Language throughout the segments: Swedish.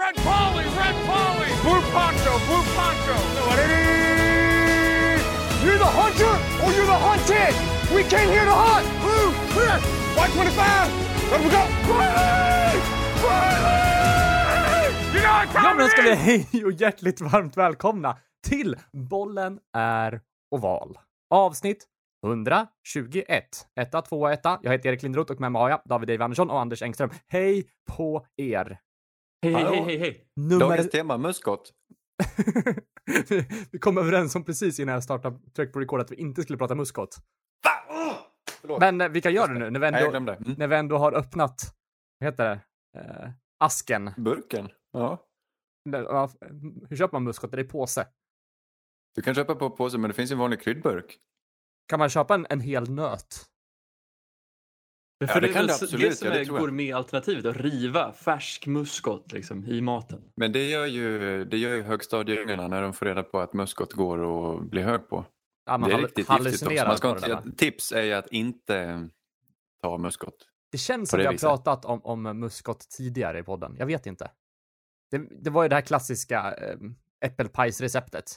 Red Polly, blue poncho, you're the hunter or you're the hunted? We came here to hunt, blue, clear, white 25, let me go, Polly, Polly, you know what. Ja, men ska vi hej och hjärtligt varmt välkomna till Bollen är oval, avsnitt 121. 1, 2, 1. Jag heter Erik Lindroth och med mig Aja, David Andersson och Anders Engström. Hej på er! Hej. Dagens tema, muskot. Vi kom överens om precis innan jag startade tryck på record att vi inte skulle prata muskot. Men vi kan göra det nu när vi ändå har öppnat, vad heter det? Asken. Burken, ja. Hur köper man muskot? Det är påse. Du kan köpa på påse, men det finns en vanlig kryddburk. Kan man köpa en hel nöt? Ja, det kan det absolut. Det som är gourmetalternativet, att riva färsk muskot liksom, i maten. Men det gör ju högstadieungarna när de får reda på att muskot går att bli hög på. Ja, det är riktigt giftigt. Tips är ju att inte ta muskot. Det känns som att jag pratat om muskot tidigare i podden. Jag vet inte. Det var ju det här klassiska äppelpajsreceptet.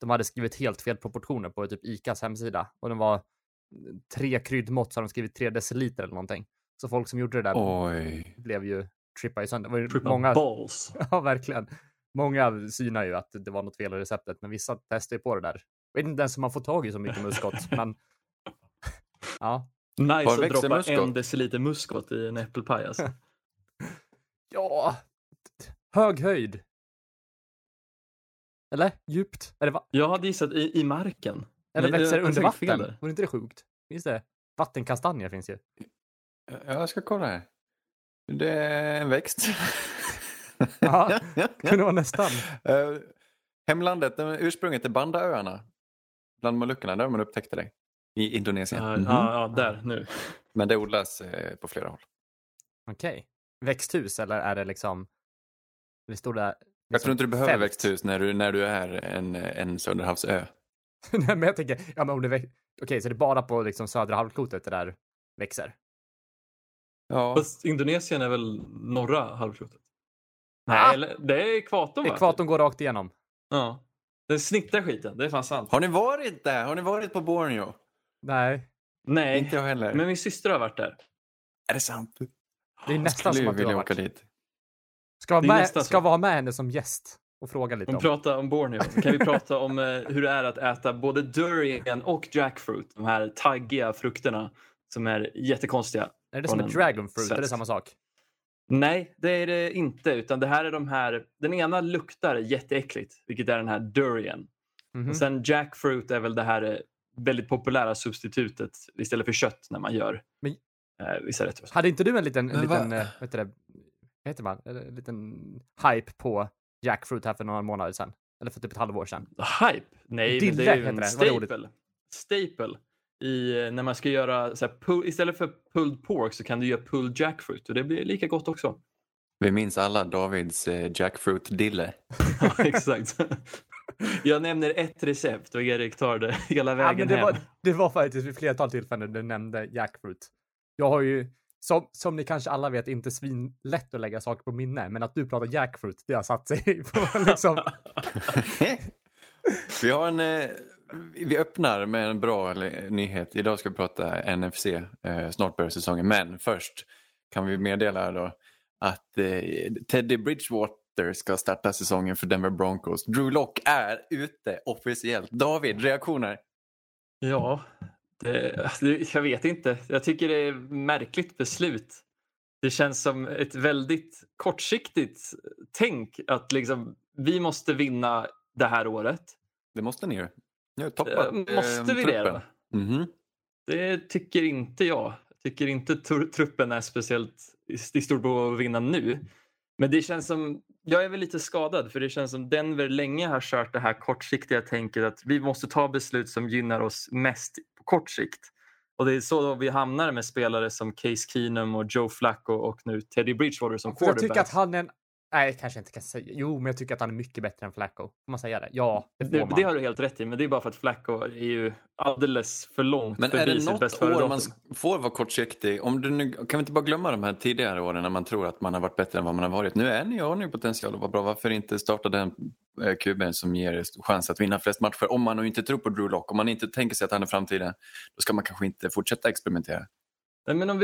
De hade skrivit helt fel proportioner på typ Icas hemsida. Och de var 3 kryddmått så hade de skrivit 3 deciliter eller någonting. Så folk som gjorde det där blev ju trippade i sönder. Det var ju många balls. Ja, verkligen. Många synar ju att det var något fel i receptet. Men vissa testar ju på det där. Jag vet inte ens om man får tag i så mycket muskot. Men ja. Nice att droppa muskot. 1 deciliter muskot i en äppelpaj alltså. Ja. Hög höjd. Eller? Djupt? Eller jag hade gissat i marken. Eller men, växer under vatten? Var inte det sjukt? Finns det? Vattenkastanjer finns ju. Jag ska kolla här. Det är en växt. Ja, kunde vara nästan. Hemlandet, ursprunget är Bandaöarna. Bland molukkerna, där man upptäckte det. I Indonesien. Där nu. Men det odlas på flera håll. Okej. Växthus, eller är det liksom... Det står där... Jag tror inte du behöver växthus när du är en söderhavsö. Nej, men jag tänker, ja, men om det okej, så det är bara på liksom södra halvklotet det där växer. Ja. Fast Indonesien är väl norra halvklotet? Nej, eller, det är ekvatorn, va? Ekvatorn går rakt igenom. Ja. Den snittar skiten, det är fan sant. Har ni varit där? Har ni varit på Borneo? Nej. Inte jag heller. Men min syster har varit där. Är det sant? Det är nästan som att du har varit dit. Ska vara med henne som gäst och fråga lite om. Prata om Borneo. Kan vi prata om hur det är att äta både durian och jackfruit. De här taggiga frukterna som är jättekonstiga. Är det som en dragonfruit? Är det samma sak? Nej, det är det inte. Utan det här är de här... Den ena luktar jätteäckligt, vilket är den här durian. Mm-hmm. Och sen jackfruit är väl det här väldigt populära substitutet istället för kött när man gör vissa rätter. Hade inte du en liten en liten hype på jackfruit här för några månader sedan? Eller för typ ett halvår sedan. Hype? Nej, men det är ju en staple. När man ska göra så här, istället för pulled pork så kan du göra pulled jackfruit. Och det blir lika gott också. Vi minns alla Davids jackfruit-dille. Ja, exakt. Jag nämner ett recept och Erik tar det hela vägen hem. Det var faktiskt vid flertal tillfällen du nämnde jackfruit. Jag har ju... Som ni kanske alla vet, inte svinlätt att lägga saker på minne. Men att du pratar jackfruit, det har satt sig på liksom. Vi öppnar med en bra nyhet. Idag ska vi prata NFC. Snart börjar säsongen. Men först kan vi meddela då att Teddy Bridgewater ska starta säsongen för Denver Broncos. Drew Lock är ute officiellt. David, reaktioner? Ja... Jag vet inte. Jag tycker det är ett märkligt beslut. Det känns som ett väldigt kortsiktigt tänk att liksom, vi måste vinna det här året. Det måste ni ju. Måste vi truppen. Det? Mm-hmm. Det tycker inte jag. Jag tycker inte truppen är speciellt i stort behov av att vinna nu. Men det känns som... Jag är väl lite skadad för det känns som Denver länge har kört det här kortsiktiga tänket att vi måste ta beslut som gynnar oss mest på kort sikt. Och det är så då vi hamnar med spelare som Case Keenum och Joe Flacco och nu Teddy Bridgewater som quarterback. Jag tycker att han är en Nej, kanske inte kan säga. Jo, men jag tycker att han är mycket bättre än Flacco. Får man säga det? Ja, det har du helt rätt i. Men det är bara för att Flacco är ju alldeles för långt. Men är det något år man får vara kortsiktig? Kan vi inte bara glömma de här tidigare åren när man tror att man har varit bättre än vad man har varit? Nu är ni ju potential att vara bra. Varför inte starta den kuben som ger chans att vinna flest matcher? Om man nu inte tror på Drew Lock, om man inte tänker sig att han är framtiden, då ska man kanske inte fortsätta experimentera. Nej, men om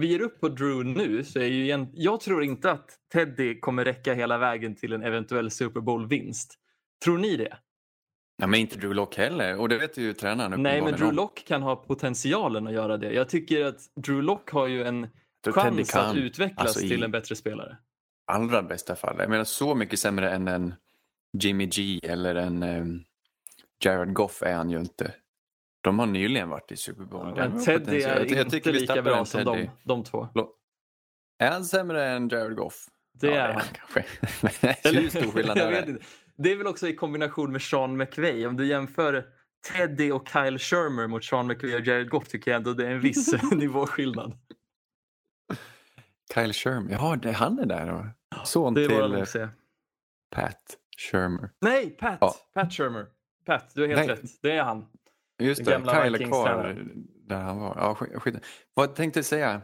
vi ger upp på Drew nu så är ju jag tror inte att Teddy kommer räcka hela vägen till en eventuell Super Bowl-vinst. Tror ni det? Nej, men inte Drew Lock heller. Och det vet ju tränaren. Nej, men Drew Lock kan ha potentialen att göra det. Jag tycker att Drew Lock har ju en chans att utvecklas till en bättre spelare. Allra bästa fall. Jag menar, så mycket sämre än en Jimmy G eller en Jared Goff är han ju inte. De har nyligen varit i Super Bowl. Ja, men Teddy är inte lika bra som de två. Är han sämre än Jared Goff? Det är han kanske. Det är väl också i kombination med Sean McVay. Om du jämför Teddy och Kyle Shermer mot Sean McVay och Jared Goff, tycker jag ändå det är en viss nivåskillnad. Kyle Shermer, han är där då. Son till Pat Shermer. Nej, Pat Shermer. Pat, du är helt rätt. Det är han. Just det, Kyle är kvar där han var. Ja, vad tänkte jag säga?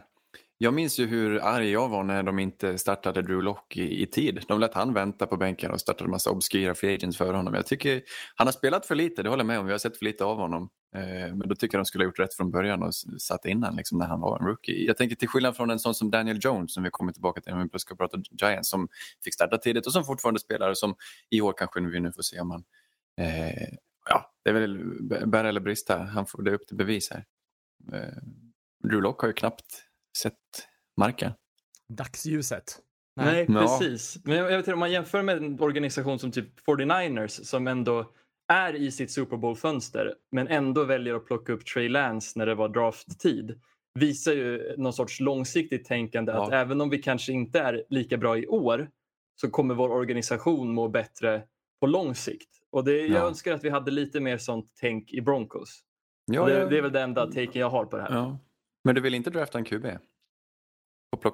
Jag minns ju hur arg jag var när de inte startade Drew Lock i tid. De lät han vänta på bänken och startade en massa obskyra free agents för honom. Jag tycker han har spelat för lite, det håller jag med om. Vi har sett för lite av honom. Men då tycker jag de skulle ha gjort rätt från början och satt innan liksom, när han var en rookie. Jag tänker till skillnad från en sån som Daniel Jones som vi kommer tillbaka till när vi ska prata Giants, som fick starta tidigt och som fortfarande spelar och som i år kanske vi nu får se om han... det är väl bära eller brista. Han får det upp till bevis här. Drew Lock har ju knappt sett marken. Dagsljuset. Nej, precis. Men jag vet inte, om man jämför med en organisation som typ 49ers som ändå är i sitt Super Bowl-fönster men ändå väljer att plocka upp Trey Lance när det var drafttid, visar ju någon sorts långsiktigt tänkande att även om vi kanske inte är lika bra i år så kommer vår organisation må bättre på lång sikt. Och jag önskar att vi hade lite mer sånt tänk i Broncos. Ja, det är väl den enda taken jag har på det här. Ja. Men du vill inte drafta en QB?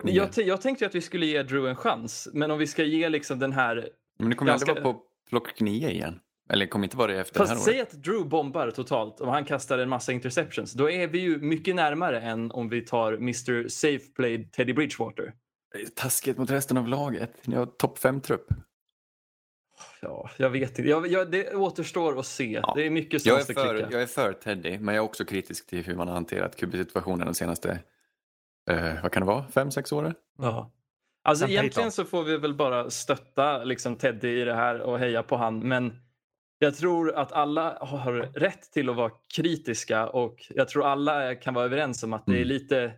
Jag tänkte att vi skulle ge Drew en chans. Men om vi ska ge liksom den här... Men det kommer aldrig vara på plock 9 igen. Eller kommer inte vara det efter det här året. Säg att Drew bombar totalt och han kastar en massa interceptions. Då är vi ju mycket närmare än om vi tar Mr. Safe Play Teddy Bridgewater. Det är taskigt mot resten av laget. Ni har topp 5-trupp. Ja, jag vet inte. Det återstår att se. Ja. Det är mycket som ska klicka. Jag är för Teddy, men jag är också kritisk till hur man har hanterat QB-situationen de senaste, 5-6 åren? Ja. Alltså egentligen så får vi väl bara stötta liksom Teddy i det här och heja på han. Men jag tror att alla har rätt till att vara kritiska och jag tror alla kan vara överens om att det är lite...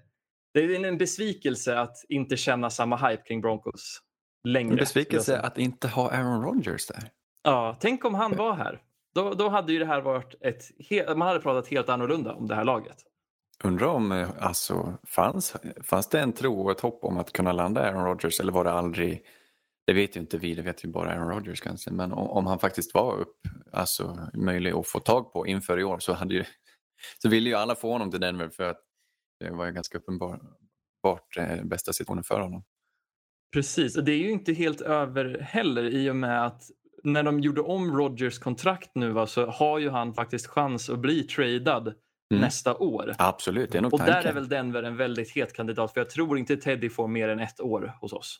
Det är en besvikelse att inte känna samma hype kring Broncos. En besvikelse att inte ha Aaron Rodgers där. Ja, tänk om han var här. Då hade ju det här varit man hade pratat helt annorlunda om det här laget. Undrar om fanns det en tro och ett hopp om att kunna landa Aaron Rodgers, eller var det aldrig? Det vet ju inte vi, det vet ju bara Aaron Rodgers kanske, men om han faktiskt var möjlig att få tag på inför i år, så ville ju alla få honom till Denver för att det var ju ganska uppenbart bästa situationen för honom. Precis, och det är ju inte helt över heller i och med att när de gjorde om Rodgers kontrakt nu så har ju han faktiskt chans att bli tradad nästa år. Absolut, det är nog tanken. Och där är väl Denver en väldigt het kandidat, för jag tror inte Teddy får mer än ett år hos oss.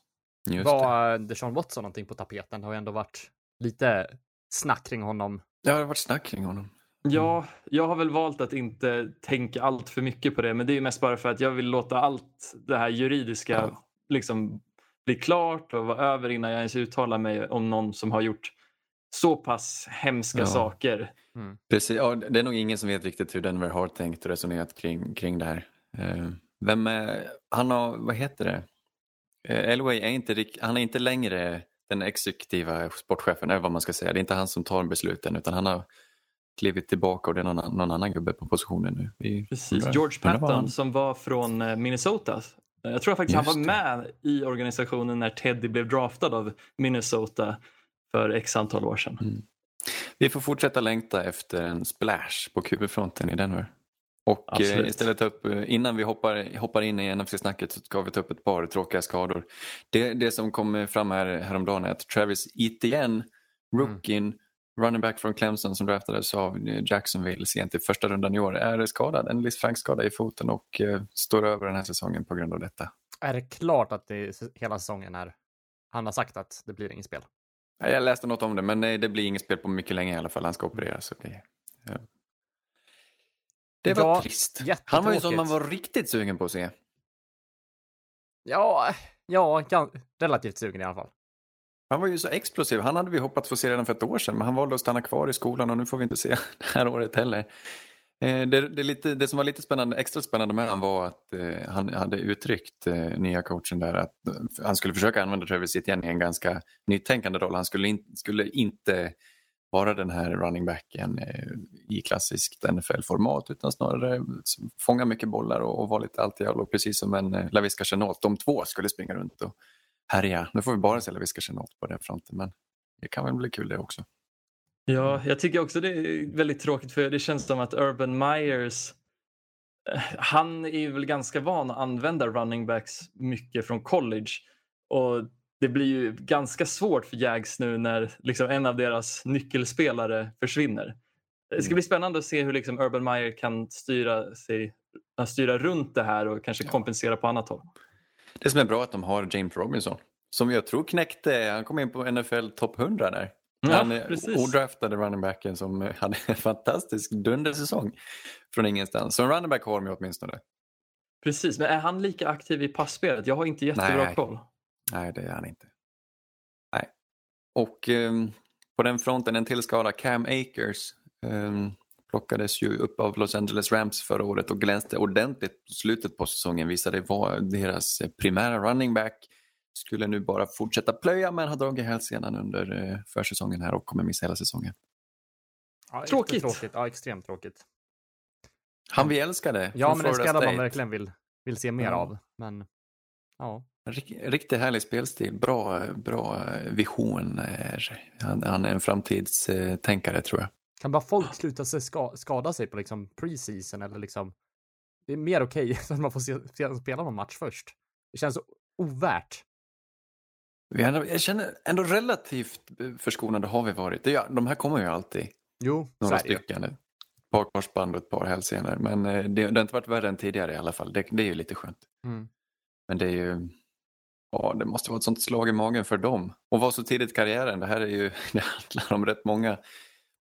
Just det. Var Deshaun Watson någonting på tapeten? Det har ju ändå varit lite snack kring honom. Ja, det har varit snack kring honom. Ja, jag har väl valt att inte tänka allt för mycket på det, men det är ju mest bara för att jag vill låta allt det här juridiska bli klart och vara över innan jag ens uttalar mig om någon som har gjort så pass hemska saker. Mm. Precis. Ja, det är nog ingen som vet riktigt hur Denver har tänkt och resonerat kring det här. Vem är... Han har... Vad heter det? Elway är han är inte längre den exekutiva sportchefen, eller vad man ska säga. Det är inte han som tar besluten, utan han har klivit tillbaka och det är någon annan gubbe på positionen nu. Precis. George Patton som var från Minnesota. Jag tror faktiskt att han var med i organisationen när Teddy blev draftad av Minnesota för x antal år sedan. Mm. Vi får fortsätta längta efter en splash på QB-fronten i Denver. Och absolut. Istället ta upp, innan vi hoppar in i NFC-snacket, så ska vi ta upp ett par tråkiga skador. Det som kom fram häromdagen är att Travis Etienne, rookien, running back från Clemson som draftades av Jacksonville sent i första rundan i år, är skadad, en lisfrankskada i foten, och står över den här säsongen på grund av detta. Är det klart att det är hela säsongen här? Han har sagt att det blir inget spel. Jag läste något om det, men nej, det blir inget spel på mycket länge i alla fall. Han ska operera, så det var trist. Han var ju som man var riktigt sugen på att se. Ja, relativt sugen i alla fall. Han var ju så explosiv. Han hade vi hoppats få se redan för ett år sedan, men han valde att stanna kvar i skolan, och nu får vi inte se det här året heller. Det som var lite spännande, extra spännande med han var att han hade uttryckt, nya coachen där, att han skulle försöka använda Travis Etienne i en ganska nytänkande roll. Han skulle inte vara den här running backen i klassiskt NFL-format, utan snarare fånga mycket bollar och vara lite alltid, precis som en LaVisca Chenault. De två skulle springa runt och härja. Nu får vi bara se LaVisca Chenault på den fronten, men det kan väl bli kul det också. Ja, jag tycker också det är väldigt tråkigt, för det känns som att Urban Myers, han är väl ganska van att använda running backs mycket från college, och det blir ju ganska svårt för Jags nu när liksom en av deras nyckelspelare försvinner. Det ska bli spännande att se hur liksom Urban Meyer kan styra runt det här och kanske kompensera på annat håll. Det som är bra är att de har James Robinson, som jag tror knäckte, han kom in på NFL topp 100 där. Han odraftade running backen som hade en fantastisk dundersäsong från ingenstans. Så en running back har de ju åtminstone. Precis, men är han lika aktiv i passspelet? Jag har inte jättebra koll. Nej, det är han inte. Nej. Och på den fronten en till skada. Cam Akers plockades ju upp av Los Angeles Rams förra året och glänste ordentligt på slutet på säsongen. Visade var deras primära running back. Skulle nu bara fortsätta plöja, men har dragit hälsenan under försäsongen här och kommer missa hela säsongen. Ja, tråkigt. Ja, extremt tråkigt. Han vi älskade. Ja, men det ska man verkligen vill se mer av. Men ja. Riktigt härlig spelstil. Bra visioner. Han är en framtidstänkare, tror jag. Kan bara folk sluta skada sig på liksom preseason, eller liksom, det är mer okej så att man får spela någon match först. Det känns så ovärt. Jag känner ändå relativt förskonade har vi varit. De här kommer ju alltid. Jo, några stycken. Ett par korsband och ett par hälsenor. Men det har inte varit värre än tidigare i alla fall. Det är ju lite skönt. Mm. Men det är ju... Ja, det måste vara ett sånt slag i magen för dem. Och var så tidigt i karriären. Det handlar om rätt många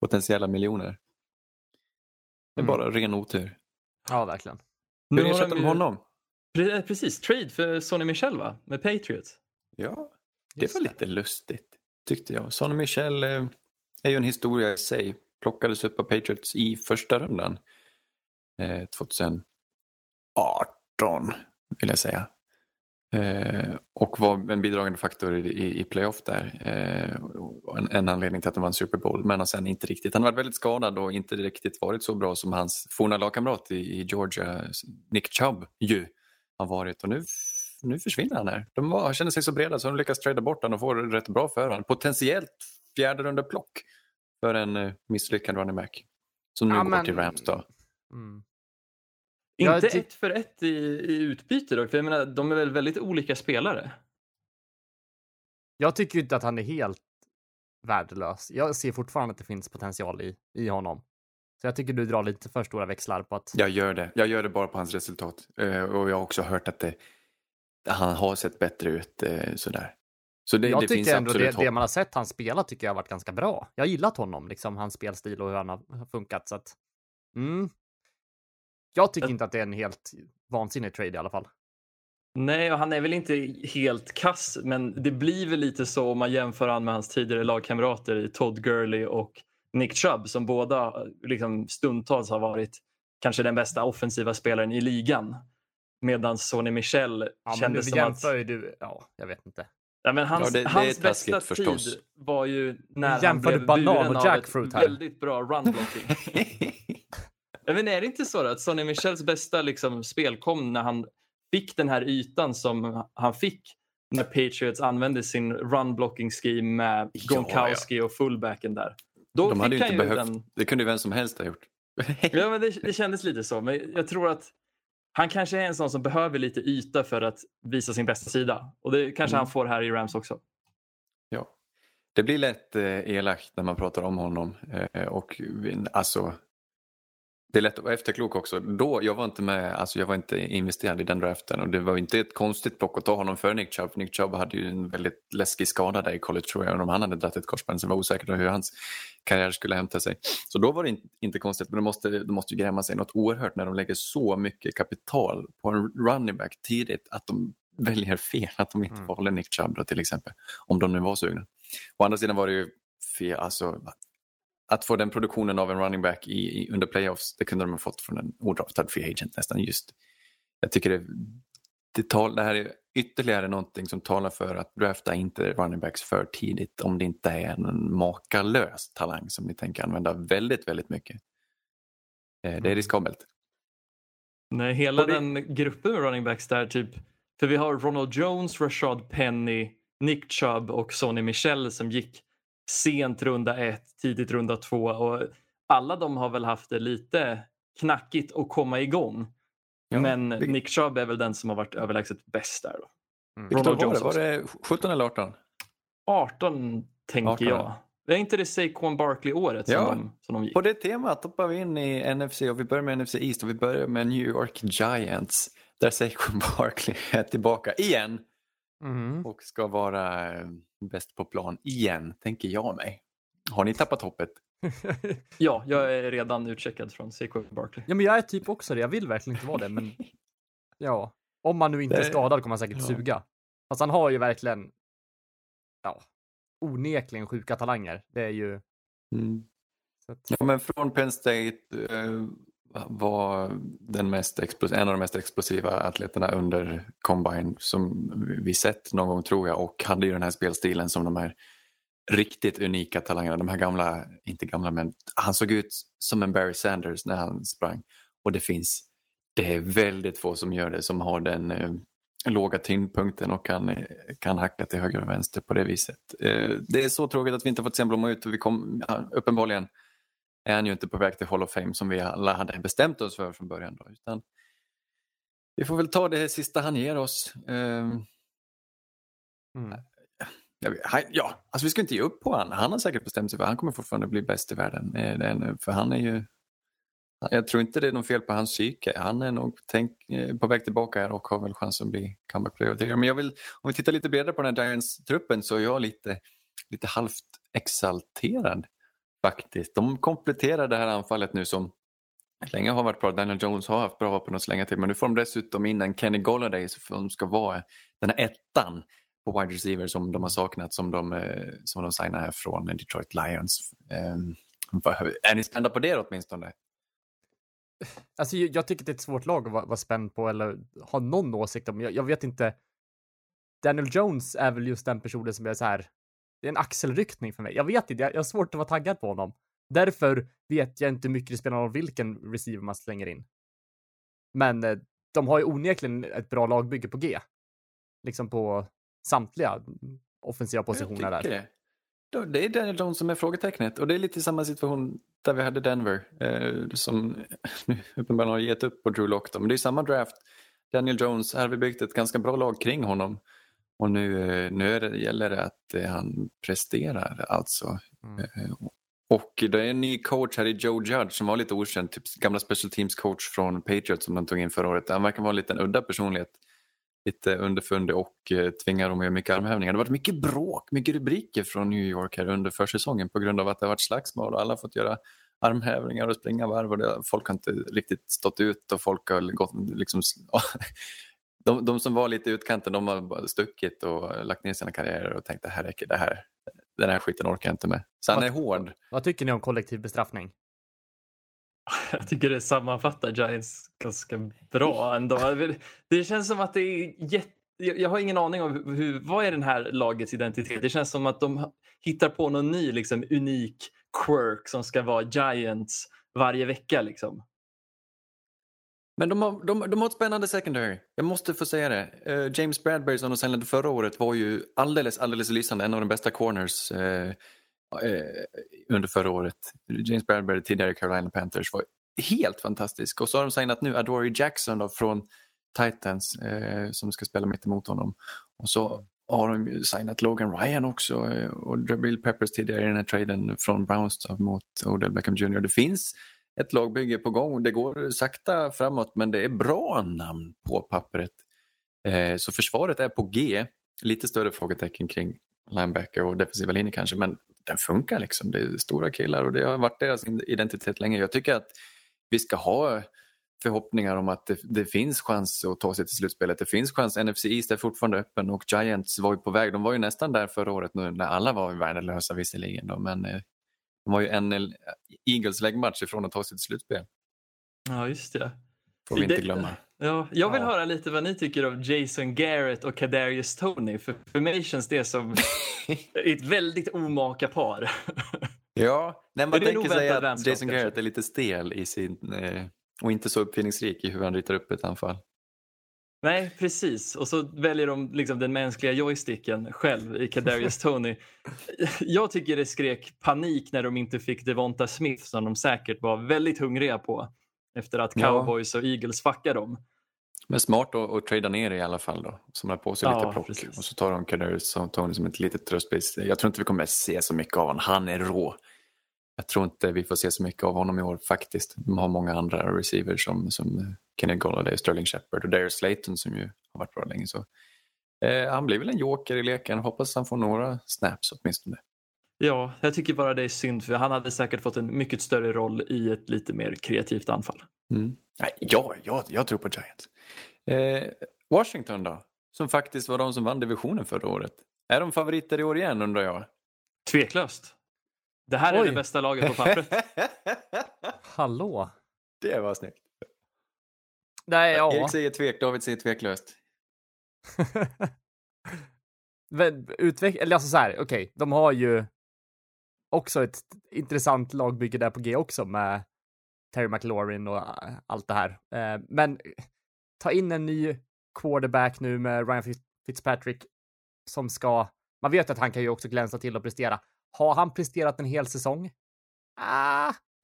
potentiella miljoner. Det är bara ren otur. Ja, verkligen. Hur ersätter de honom? Precis, trade för Sony Michel, va? Med Patriots. Ja, det var lite lustigt, tyckte jag. Sony Michel är ju en historia i sig. Plockades upp av Patriots i första rundan 2018 vill jag säga. Och var en bidragande faktor i playoff där. En anledning till att de vann Super Bowl. Men han sen inte riktigt. Han var väldigt skadad och inte riktigt varit så bra som hans forna lagkamrat i Georgia, Nick Chubb, ju har varit. Och nu försvinner han här. De känner sig så breda så de lyckas trada bort han och får rätt bra för han. Potentiellt fjärde runda plock för en misslyckad running back. Som nu går till Rams då. Mm. Inte ett för ett i utbyte dock. För jag menar, de är väl väldigt olika spelare. Jag tycker inte att han är helt värdelös. Jag ser fortfarande att det finns potential i honom. Så jag tycker du drar lite för stora växlar på att... Jag gör det bara på hans resultat. Och jag har också hört att han har sett bättre ut sådär. Så det, jag det tycker finns ändå det man har sett han spela tycker jag har varit ganska bra. Jag har gillat honom, liksom hans spelstil och hur han har funkat. Så att, jag tycker inte att det är en helt vansinnig trade i alla fall. Nej, och han är väl inte helt kass, men det blir väl lite så om man jämför han med hans tidigare lagkamrater i Todd Gurley och Nick Chubb, som båda liksom stundtals har varit kanske den bästa offensiva spelaren i ligan. Medan Sony Michel kände som att... jag vet inte. Ja, men hans bästa förstås. Tid var ju när han blev buren och jackfruit av ett väldigt bra runblocking. Men är det inte så att Sonny Michels bästa liksom spel kom när han fick den här ytan som han fick när Patriots använde sin runblocking scheme med Gronkowski och fullbacken där? Då de hade inte behövt, det kunde ju vem som helst ha gjort. Ja, men det kändes lite så. Men jag tror att han kanske är en sån som behöver lite yta för att visa sin bästa sida. Och det kanske han får här i Rams också. Ja. Det blir lätt elakt när man pratar om honom. Och alltså... Det är lätt att vara efterklok också. Då, jag var inte med, alltså jag var inte investerad i den draften. Och det var inte ett konstigt plock att ta honom för Nick Chubb. Nick Chubb hade ju en väldigt läskig skada där i college, tror jag. Om han hade dratt ett korsband, så var osäkert hur hans karriär skulle hämta sig. Så då var det inte konstigt. Men de måste ju grämma sig något oerhört när de lägger så mycket kapital på en running back tidigt. Att de väljer fel, att de inte valde Nick Chubb då, till exempel. Om de nu var sugna. Å andra sidan var det ju fel, alltså... Att få den produktionen av en running back under playoffs, det kunde de ha fått från en odraftad free agent nästan just. Jag tycker det här är ytterligare någonting som talar för att drafta inte running backs för tidigt om det inte är en makalös talang som ni tänker använda väldigt, väldigt mycket. Det är riskabelt. Nej, den gruppen med running backs där typ, för vi har Ronald Jones, Rashad Penny, Nick Chubb och Sony Michel som gick sent runda 1, tidigt runda 2, och alla de har väl haft det lite knackigt att komma igång. Ja, men Nick Chubb är väl den som har varit överlägset bäst där då. Var det 17 eller 18? 18 tänker 18. Jag. Det är inte det Saquon Barkley året som de gick. På det temat hoppar vi in i NFC, och vi börjar med NFC East och vi börjar med New York Giants där Saquon Barkley är tillbaka igen. Och ska vara bäst på plan igen, tänker jag mig. Har ni tappat hoppet? Ja, jag är redan utcheckad från Saquon Barkley. Ja, men jag är typ också det. Jag vill verkligen inte vara det, men ja, om man nu inte är skadad kommer han säkert suga. Fast han har ju verkligen onekligen sjuka talanger. Det är ju ja, men från Penn State var en av de mest explosiva atleterna under Combine som vi sett någon gång, tror jag, och hade ju den här spelstilen som de här riktigt unika talangerna, de här gamla, inte gamla, men han såg ut som en Barry Sanders när han sprang, och det är väldigt få som gör det, som har den låga tyngdpunkten och kan hacka till höger och vänster på det viset. Det är så tråkigt att vi inte fått se en blomma ut, och vi kom uppenbarligen är han ju inte på väg till Hall of Fame som vi alla hade bestämt oss för från början då, utan vi får väl ta det sista han ger oss. Alltså vi ska inte ge upp på han. Han har säkert bestämt sig för han kommer fortfarande bli bäst i världen. För han är ju, jag tror inte det är något fel på hans psyke. Han är nog på väg tillbaka här och har väl chans att bli comeback player. Men jag vill, om vi tittar lite bredare på den här Giants-truppen, så är jag lite halvt exalterad. Faktiskt. De kompletterar det här anfallet nu som länge har varit bra. Daniel Jones har haft bra vapen att slänga till. Men nu får de dessutom in en Kenny Golladay som ska vara den här ettan på wide receiver som de har saknat. Som de signar här från Detroit Lions. Är ni spända på det åtminstone? Alltså jag tycker det är ett svårt lag att vara spänd på. Eller ha någon åsikt om. Jag vet inte. Daniel Jones är väl just den personen som är så här. Det är en axelryckning för mig. Jag vet inte, jag har svårt att vara taggad på honom. Därför vet jag inte mycket i spelarna av vilken receiver man slänger in. Men de har ju onekligen ett bra lagbygge på G. Liksom på samtliga offensiva positioner där. Det är Daniel Jones som är frågetecknet. Och det är lite samma situation där vi hade Denver. Som nu uppenbarligen har gett upp på Drew Lock. Men det är samma draft. Daniel Jones, här har vi byggt ett ganska bra lag kring honom. Och nu gäller det att han presterar alltså. Och det är en ny coach här i Joe Judge som var lite okänd. Typ gamla special teams coach från Patriots som de tog in förra året. Han verkar vara en liten udda personlighet. Lite underfundig och tvingar dem att göra mycket armhävningar. Det har varit mycket bråk, mycket rubriker från New York här under försäsongen på grund av att det har varit slagsmål. Alla har fått göra armhävningar och springa varv. Och folk har inte riktigt stått ut och folk har gått liksom... De som var lite utkanten, de har stuckit och lagt ner sina karriärer och tänkt det här räcker, den här skiten orkar jag inte med. Så han är hård. Vad tycker ni om kollektiv bestraffning? Jag tycker det sammanfattar Giants ganska bra ändå. Det känns som att det är jag har ingen aning om vad är den här lagets identitet. Det känns som att de hittar på någon ny liksom, unik quirk som ska vara Giants varje vecka liksom. Men de har ett spännande secondary. Jag måste få säga det. James Bradbury som de signade förra året var ju alldeles, alldeles lysande. En av de bästa corners under förra året. James Bradbury tidigare Carolina Panthers var helt fantastisk. Och så har de signat nu Adoree Jackson då, från Titans, som ska spela mitt emot honom. Och så har de ju signat Logan Ryan också, och Jabril Peppers tidigare i den här traden från Browns då, mot Odell Beckham Jr. Det finns ett lagbygge på gång. Det går sakta framåt, men det är bra namn på pappret. Så försvaret är på G. Lite större frågetecken kring linebacker och defensiva linjer kanske, men den funkar liksom. Det är stora killar och det har varit deras identitet länge. Jag tycker att vi ska ha förhoppningar om att det finns chans att ta sig till slutspelet. Det finns chans. NFC East är fortfarande öppen och Giants var ju på väg. De var ju nästan där förra året nu när alla var värdelösa visserligen då, men de var ju en Eagles läggmatch ifrån att ta sig till slutspel. Ja, just det. Får vi inte glömma. Ja, jag vill höra lite vad ni tycker om Jason Garrett och Kadarius Toney. För mig känns det som ett väldigt omaka par. Ja, när man tänker sig att Jason Garrett är lite stel i sin, och inte så uppfinningsrik i hur han ritar upp ett anfall. Nej, precis. Och så väljer de liksom den mänskliga joysticken själv i Kadarius Toney. Jag tycker det skrek panik när de inte fick Devonta Smith, som de säkert var väldigt hungriga på efter att Cowboys och Eagles fuckar dem. Men smart att trada ner i alla fall då. Som har på sig lite plock. Precis. Och så tar de Kadarius Toney som ett litet tröstpris. Jag tror inte vi kommer att se så mycket av honom. Han är rå. Jag tror inte vi får se så mycket av honom i år faktiskt. De har många andra receivers som Kenny Golladay och Sterling Shepard och Darius Slayton som ju har varit bra länge. Så han blir väl en joker i leken. Hoppas han får några snaps åtminstone. Ja, jag tycker bara det är synd, för han hade säkert fått en mycket större roll i ett lite mer kreativt anfall. Mm. Nej, jag tror på Giants. Washington då, som faktiskt var de som vann divisionen förra året. Är de favoriter i år igen, undrar jag? Tveklöst. Det här är det bästa laget på pappret. Hallå. Det var snyggt. Nej, ja. Erik säger tvek, David säger tveklöst. Okej. De har ju också ett intressant lagbygge där på G också med Terry McLaurin och allt det här. Men ta in en ny quarterback nu med Ryan Fitzpatrick som ska... Man vet att han kan ju också glänsa till och prestera. Har han presterat en hel säsong?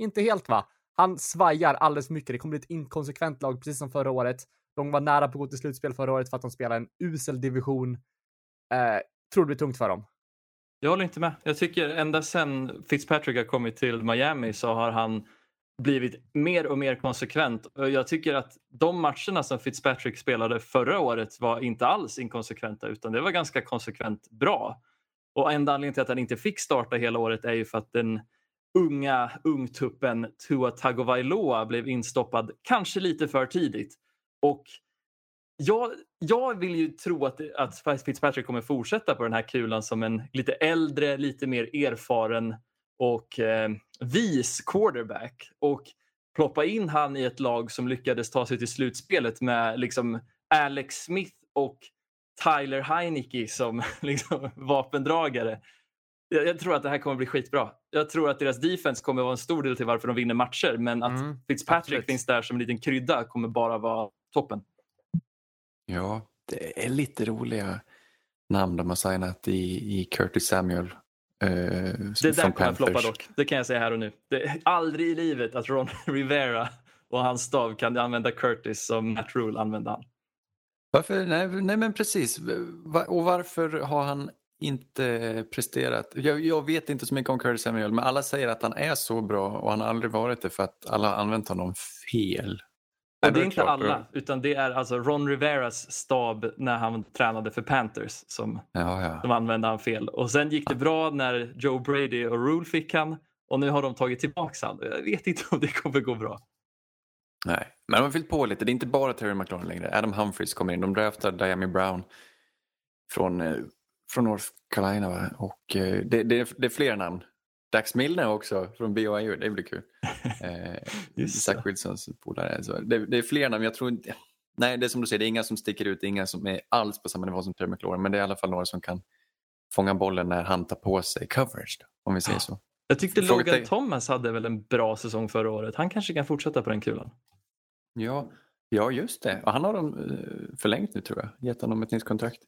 Inte helt va? Han svajar alldeles mycket. Det kommer bli ett inkonsekvent lag, precis som förra året. De var nära på att gå till slutspel förra året för att de spelade en usel division. Tror det blir tungt för dem. Jag håller inte med. Jag tycker ända sedan Fitzpatrick har kommit till Miami så har han blivit mer och mer konsekvent. Jag tycker att de matcherna som Fitzpatrick spelade förra året var inte alls inkonsekventa, utan det var ganska konsekvent bra. Och enda anledningen till att han inte fick starta hela året är ju för att den ungtuppen Tua Tagovailoa blev instoppad kanske lite för tidigt. Och jag vill ju tro att Fitzpatrick kommer fortsätta på den här kulan som en lite äldre, lite mer erfaren och vis quarterback. Och ploppa in han i ett lag som lyckades ta sig till slutspelet med liksom Alex Smith och Tyler Heinicke som liksom vapendragare. Jag tror att det här kommer bli skitbra. Jag tror att deras defense kommer vara en stor del till varför de vinner matcher, men att Fitzpatrick finns där som en liten krydda kommer bara vara toppen. Ja, det är lite roliga namn de har signat i Curtis Samuel. Det där kommer floppa dock. Det kan jag säga här och nu. Det är aldrig i livet att Ron Rivera och hans stav kan använda Curtis som Matt Rule använde han. Varför? Nej, men precis. Och varför har han inte presterat? Jag vet inte så mycket om Curtis Samuel, men alla säger att han är så bra och han har aldrig varit det för att alla har använt honom fel. Och det är inte alla, utan det är alltså Ron Riveras stab när han tränade för Panthers som använde han fel. Och sen gick det bra när Joe Brady och Rule fick han, och nu har de tagit tillbaka han. Jag vet inte om det kommer gå bra. Nej, men de har fyllt på lite. Det är inte bara Terry McLaurin längre. Adam Humphries kommer in. De draftar Diami Brown från North Carolina. Va? Och det är fler namn. Dax Milner också från BYU. Det blir kul. Zach Wilsons polare. Så det är fler namn. Jag tror inte... Nej, det är som du säger. Det är inga som sticker ut. Inga som är alls på samma nivå som Terry McLaurin. Men det är i alla fall några som kan fånga bollen när han tar på sig coverage. Då, om vi säger så. Jag tyckte Logan Thomas hade väl en bra säsong förra året. Han kanske kan fortsätta på den kulan. Ja, just det. Och han har dem förlängt nu tror jag. Gett honom ett nytt kontrakt.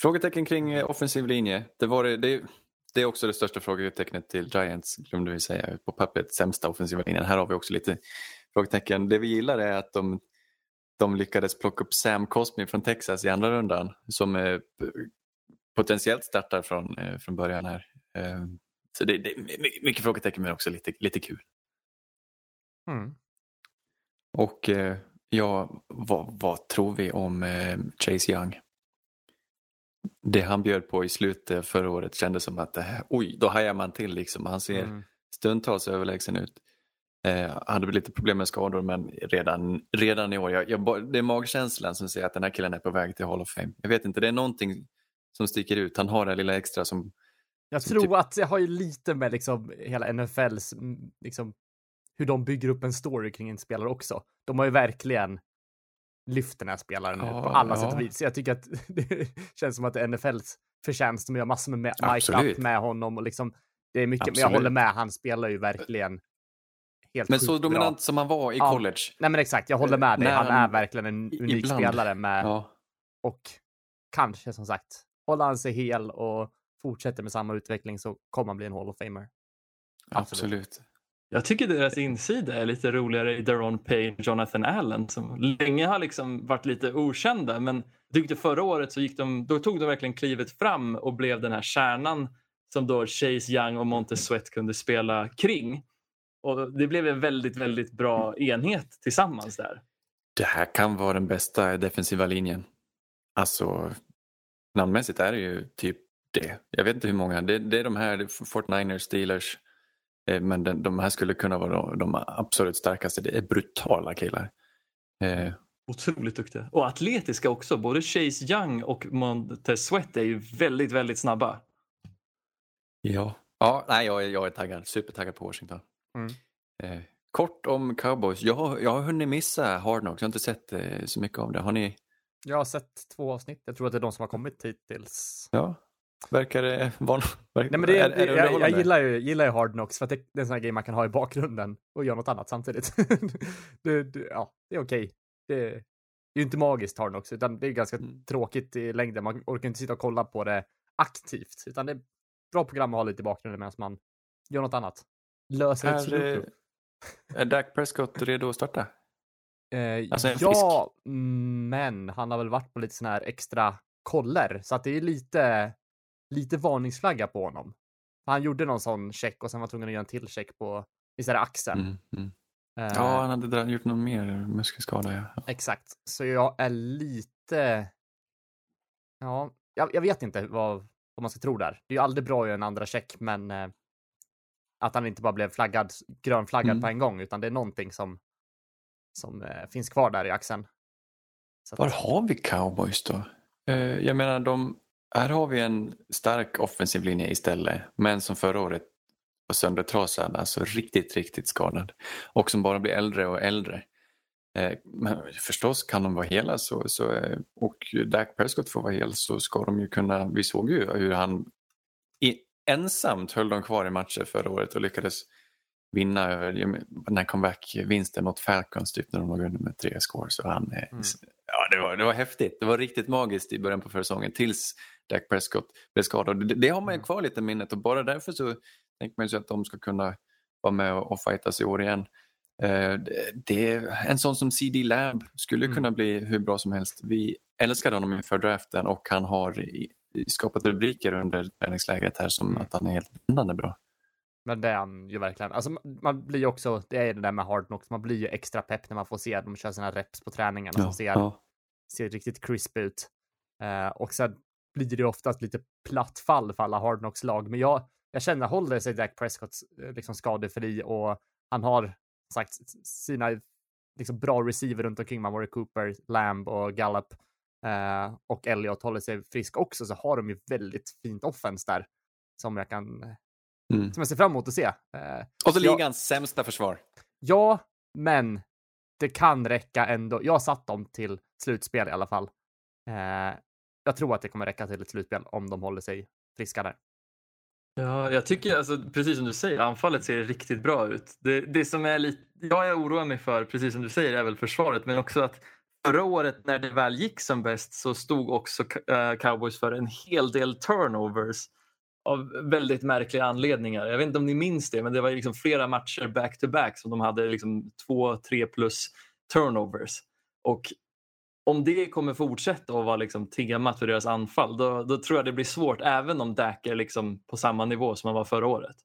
Frågetecken kring offensiv linje. Det är också det största frågetecknet till Giants, glömde vi säga, på pappret sämsta offensiva linjen. Här har vi också lite frågetecken. Det vi gillar är att de lyckades plocka upp Sam Cosmi från Texas i andra rundan, som potentiellt startar från början här. Så det är mycket frågetecken, men också lite kul. Mm. Och ja, vad tror vi om Chase Young? Det han bjöd på i slutet förra året kändes som att det här, oj, då hajar man till liksom. Han ser stundtals överlägsen ut. Hade lite problem med skador, men redan i år, det är magkänslan som säger att den här killen är på väg till Hall of Fame. Jag vet inte, det är någonting som sticker ut. Han har det lilla extra som... Jag tror att det har ju lite med liksom hela NFLs liksom, hur de bygger upp en story kring en spelare också. De har ju verkligen lyft den här spelaren på alla sätt och vis. Jag tycker att det känns som att det är NFLs förtjänst. De gör massor med mic-up med honom och liksom, det är mycket, men jag håller med, han spelar ju verkligen helt men så dominant bra som han var i college. Nej men exakt, jag håller med dig. Han är verkligen en unik spelare med, och kanske som sagt, håller han sig hel och fortsätter med samma utveckling så kommer han bli en Hall of Famer. Absolut. Jag tycker deras insida är lite roligare i Daron Payne och Jonathan Allen, som länge har liksom varit lite okända, men tyckte förra året så då tog de verkligen klivet fram och blev den här kärnan som då Chase Young och Montez Sweat kunde spela kring. Och det blev en väldigt, väldigt bra enhet tillsammans där. Det här kan vara den bästa defensiva linjen. Alltså, namnmässigt är det ju typ det. Jag vet inte hur många. Det är de här 49ers, Steelers. Men de här skulle kunna vara de absolut starkaste. Det är brutala killar. Otroligt duktiga. Och atletiska också. Både Chase Young och Montez Sweat är ju väldigt, väldigt snabba. Ja, nej, jag är taggad. Supertaggad på Washington. Mm. Kort om Cowboys. Jag har hunnit missa Hard Knocks. Jag har inte sett så mycket av det. Har ni? Jag har sett 2 avsnitt. Jag tror att det är de som har kommit hittills. Ja. Verkar det vara... Jag gillar ju Hard Knocks för att det är en sån här grej man kan ha i bakgrunden och göra något annat samtidigt. Det är okej. Det är ju inte magiskt Hard Knocks, utan det är ganska tråkigt i längden. Man orkar inte sitta och kolla på det aktivt, utan det är bra program att ha lite i bakgrunden medan man gör något annat. Är Dak Prescott redo att starta? Men han har väl varit på lite sån här extra koller, så att det är lite varningsflagga på honom. Han gjorde någon sån check och sen var tvungen att göra en till check på istället axeln. Han hade gjort någon mer muskelskada. Ja. Exakt, så jag är lite... Ja, jag vet inte vad man ska tro där. Det är ju aldrig bra att göra en andra check, men att han inte bara blev grönflaggad på en gång, utan det är någonting som finns kvar där i axeln. Så var har vi Cowboys då? Jag menar, här har vi en stark offensiv linje istället, men som förra året var söndertrasad, alltså riktigt, riktigt skadad. Och som bara blir äldre och äldre. Men förstås kan de vara hela och Dak Prescott får vara hel, så ska de ju kunna, vi såg ju hur han ensamt höll dem kvar i matcher förra året och lyckades vinna den här comeback-vinsten mot Falcons typ när de var under med 3 score. Så han... Det var häftigt. Det var riktigt magiskt i början på försäsongen tills Dak Prescott blev skadad. Det har man ju kvar lite minnet, och bara därför så tänker man sig att de ska kunna vara med och fightas i år igen. Det är en sån som CD Lamb skulle kunna bli hur bra som helst. Vi älskade honom inför draften, och han har skapat rubriker under träningsläget här som att han är helt bländande bra. Men det är han ju verkligen. Alltså man blir ju också, det är det där med Hard Knocks, man blir ju extra pepp när man får se att de kör sina reps på träningarna som ser riktigt crisp ut. Och sen blir det oftast lite platt fall för alla Hard Knocks lag. Men jag känner, håller sig Dak Prescotts liksom skadefri, och han har sagt sina liksom bra receiver runt omkring. Man var Cooper, Lamb och Gallup och Elliot håller sig frisk också, så har de ju väldigt fint offense där som jag kan... som jag ser fram emot att se. Och så ligans sämsta försvar. Ja, men det kan räcka ändå. Jag satt dem till slutspel i alla fall. Jag tror att det kommer räcka till ett slutspel om de håller sig friska där. Ja, jag tycker, alltså, precis som du säger, anfallet ser riktigt bra ut. Det som är lite, jag oroar mig för, precis som du säger, är väl försvaret, men också att förra året när det väl gick som bäst så stod också Cowboys för en hel del turnovers. av väldigt märkliga anledningar. Jag vet inte om ni minns det, men det var liksom flera matcher back-to-back som de hade liksom 2-3 plus turnovers. Och om det kommer fortsätta att vara liksom temat för deras anfall, då tror jag det blir svårt, även om Dak är liksom på samma nivå som han var förra året.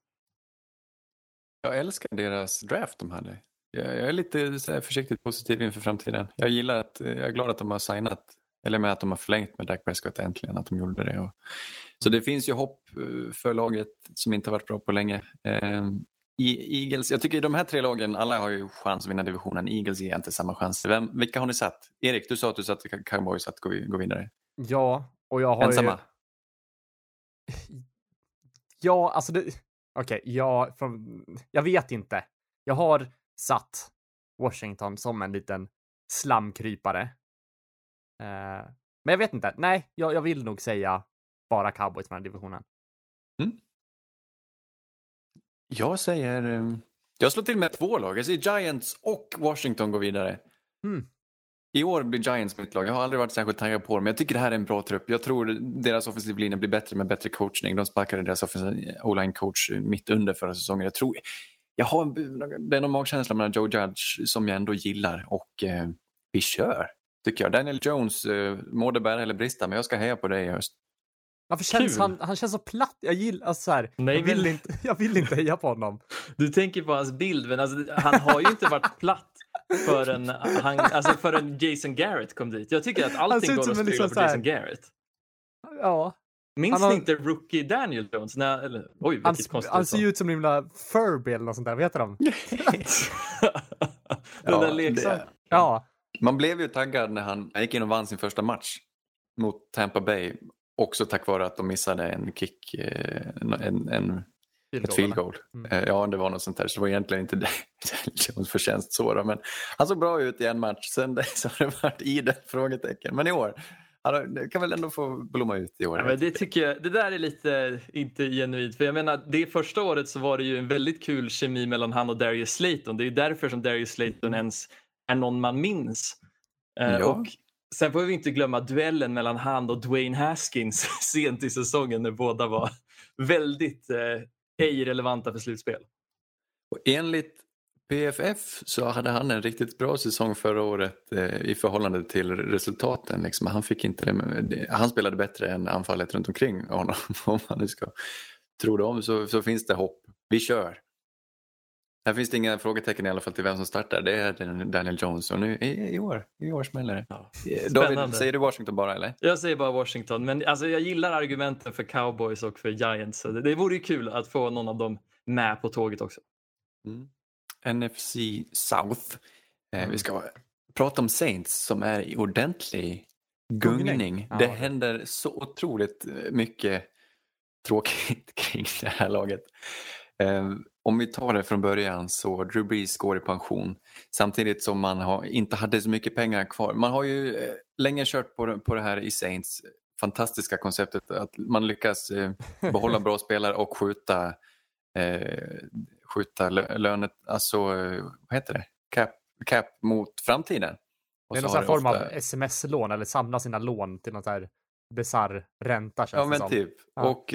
Jag älskar deras draft de hade. Jag är lite så här försiktigt positiv inför framtiden. Jag är glad att de har signat, eller med att de har förlängt med Dak Prescott äntligen, att de gjorde det. Så det finns ju hopp för laget som inte har varit bra på länge. I Eagles, jag tycker de här tre lagen, alla har ju chans att vinna divisionen. Eagles ger inte samma chans. Vilka har ni satt? Erik, du sa att du satt Cowboys att gå vidare. Ja, och jag har ensamma. Ju... Ja, alltså det... Okej, jag vet inte. Jag har satt Washington som en liten slamkrypare. Men jag vet inte. Nej, jag vill nog säga bara Cowboys med den divisionen. Mm. Jag slår till med 2 lag. Jag säger Giants och Washington går vidare. Mm. I år blir Giants mitt lag. Jag har aldrig varit särskilt taggad på dem. Men jag tycker det här är en bra trupp. Jag tror deras offensiv linje blir bättre med bättre coachning. De sparkade deras O-line coach mitt under förra säsongen. Jag har en magkänsla mellan Joe Judge som jag ändå gillar. Och vi kör, tycker jag. Daniel Jones, må det bära eller brista. Men jag ska heja på dig i höst. Varför känns han känns så platt? Jag gillar så här. Nej, jag vill inte heja på honom. Du tänker på hans bild, men alltså, han har ju inte varit platt förrän Jason Garrett kom dit. Jag tycker att allting går att spela liksom för Jason Garrett. Ja. Minns ni inte Rookie Daniel Jones? Nej, eller, oj, han ser ut som en lilla Furby eller något sånt där, vet du om? Den där leksaken. Ja. Man blev ju taggad när han gick in och vann sin första match mot Tampa Bay. Också tack vare att de missade en kick, ett field goal. Mm. Ja, det var något sånt där. Så det var egentligen inte Jones förtjänst så. Men han såg bra ut i en match. Sen dess har det varit idel frågetecken. Men i år, det kan väl ändå få blomma ut i år. Ja, men det tycker jag, det där är lite inte genuint. För jag menar, det första året så var det ju en väldigt kul kemi mellan han och Darius Slayton. Det är ju därför som Darius Slayton ens är någon man minns. Ja. Sen får vi inte glömma duellen mellan han och Dwayne Haskins sent i säsongen när båda var väldigt ej relevanta för slutspel. Och enligt PFF så hade han en riktigt bra säsong förra året i förhållande till resultaten. Liksom. Han spelade bättre än anfallet runt omkring honom. Om man nu ska tro det om så finns det hopp. Vi kör! Här finns det inga frågetecken i alla fall till vem som startar. Det är Daniel Jones och nu i år smäller det. Ja. David, säger du Washington bara eller? Jag säger bara Washington, men alltså, jag gillar argumenten för Cowboys och för Giants. Så det vore ju kul att få någon av dem med på tåget också. Mm. NFC South. Vi ska prata om Saints som är i ordentlig gungning. Ja. Det händer så otroligt mycket tråkigt kring det här laget. Om vi tar det från början så Drew Brees går i pension samtidigt som man inte hade så mycket pengar kvar. Man har ju länge kört på det här i Saints fantastiska konceptet att man lyckas behålla bra spelare och skjuta lönet, alltså vad heter det? Cap mot framtiden. Och det är någon sån form av SMS-lån eller samla sina lån till något här bizarr ränta känns det som. Typ. Ja. Och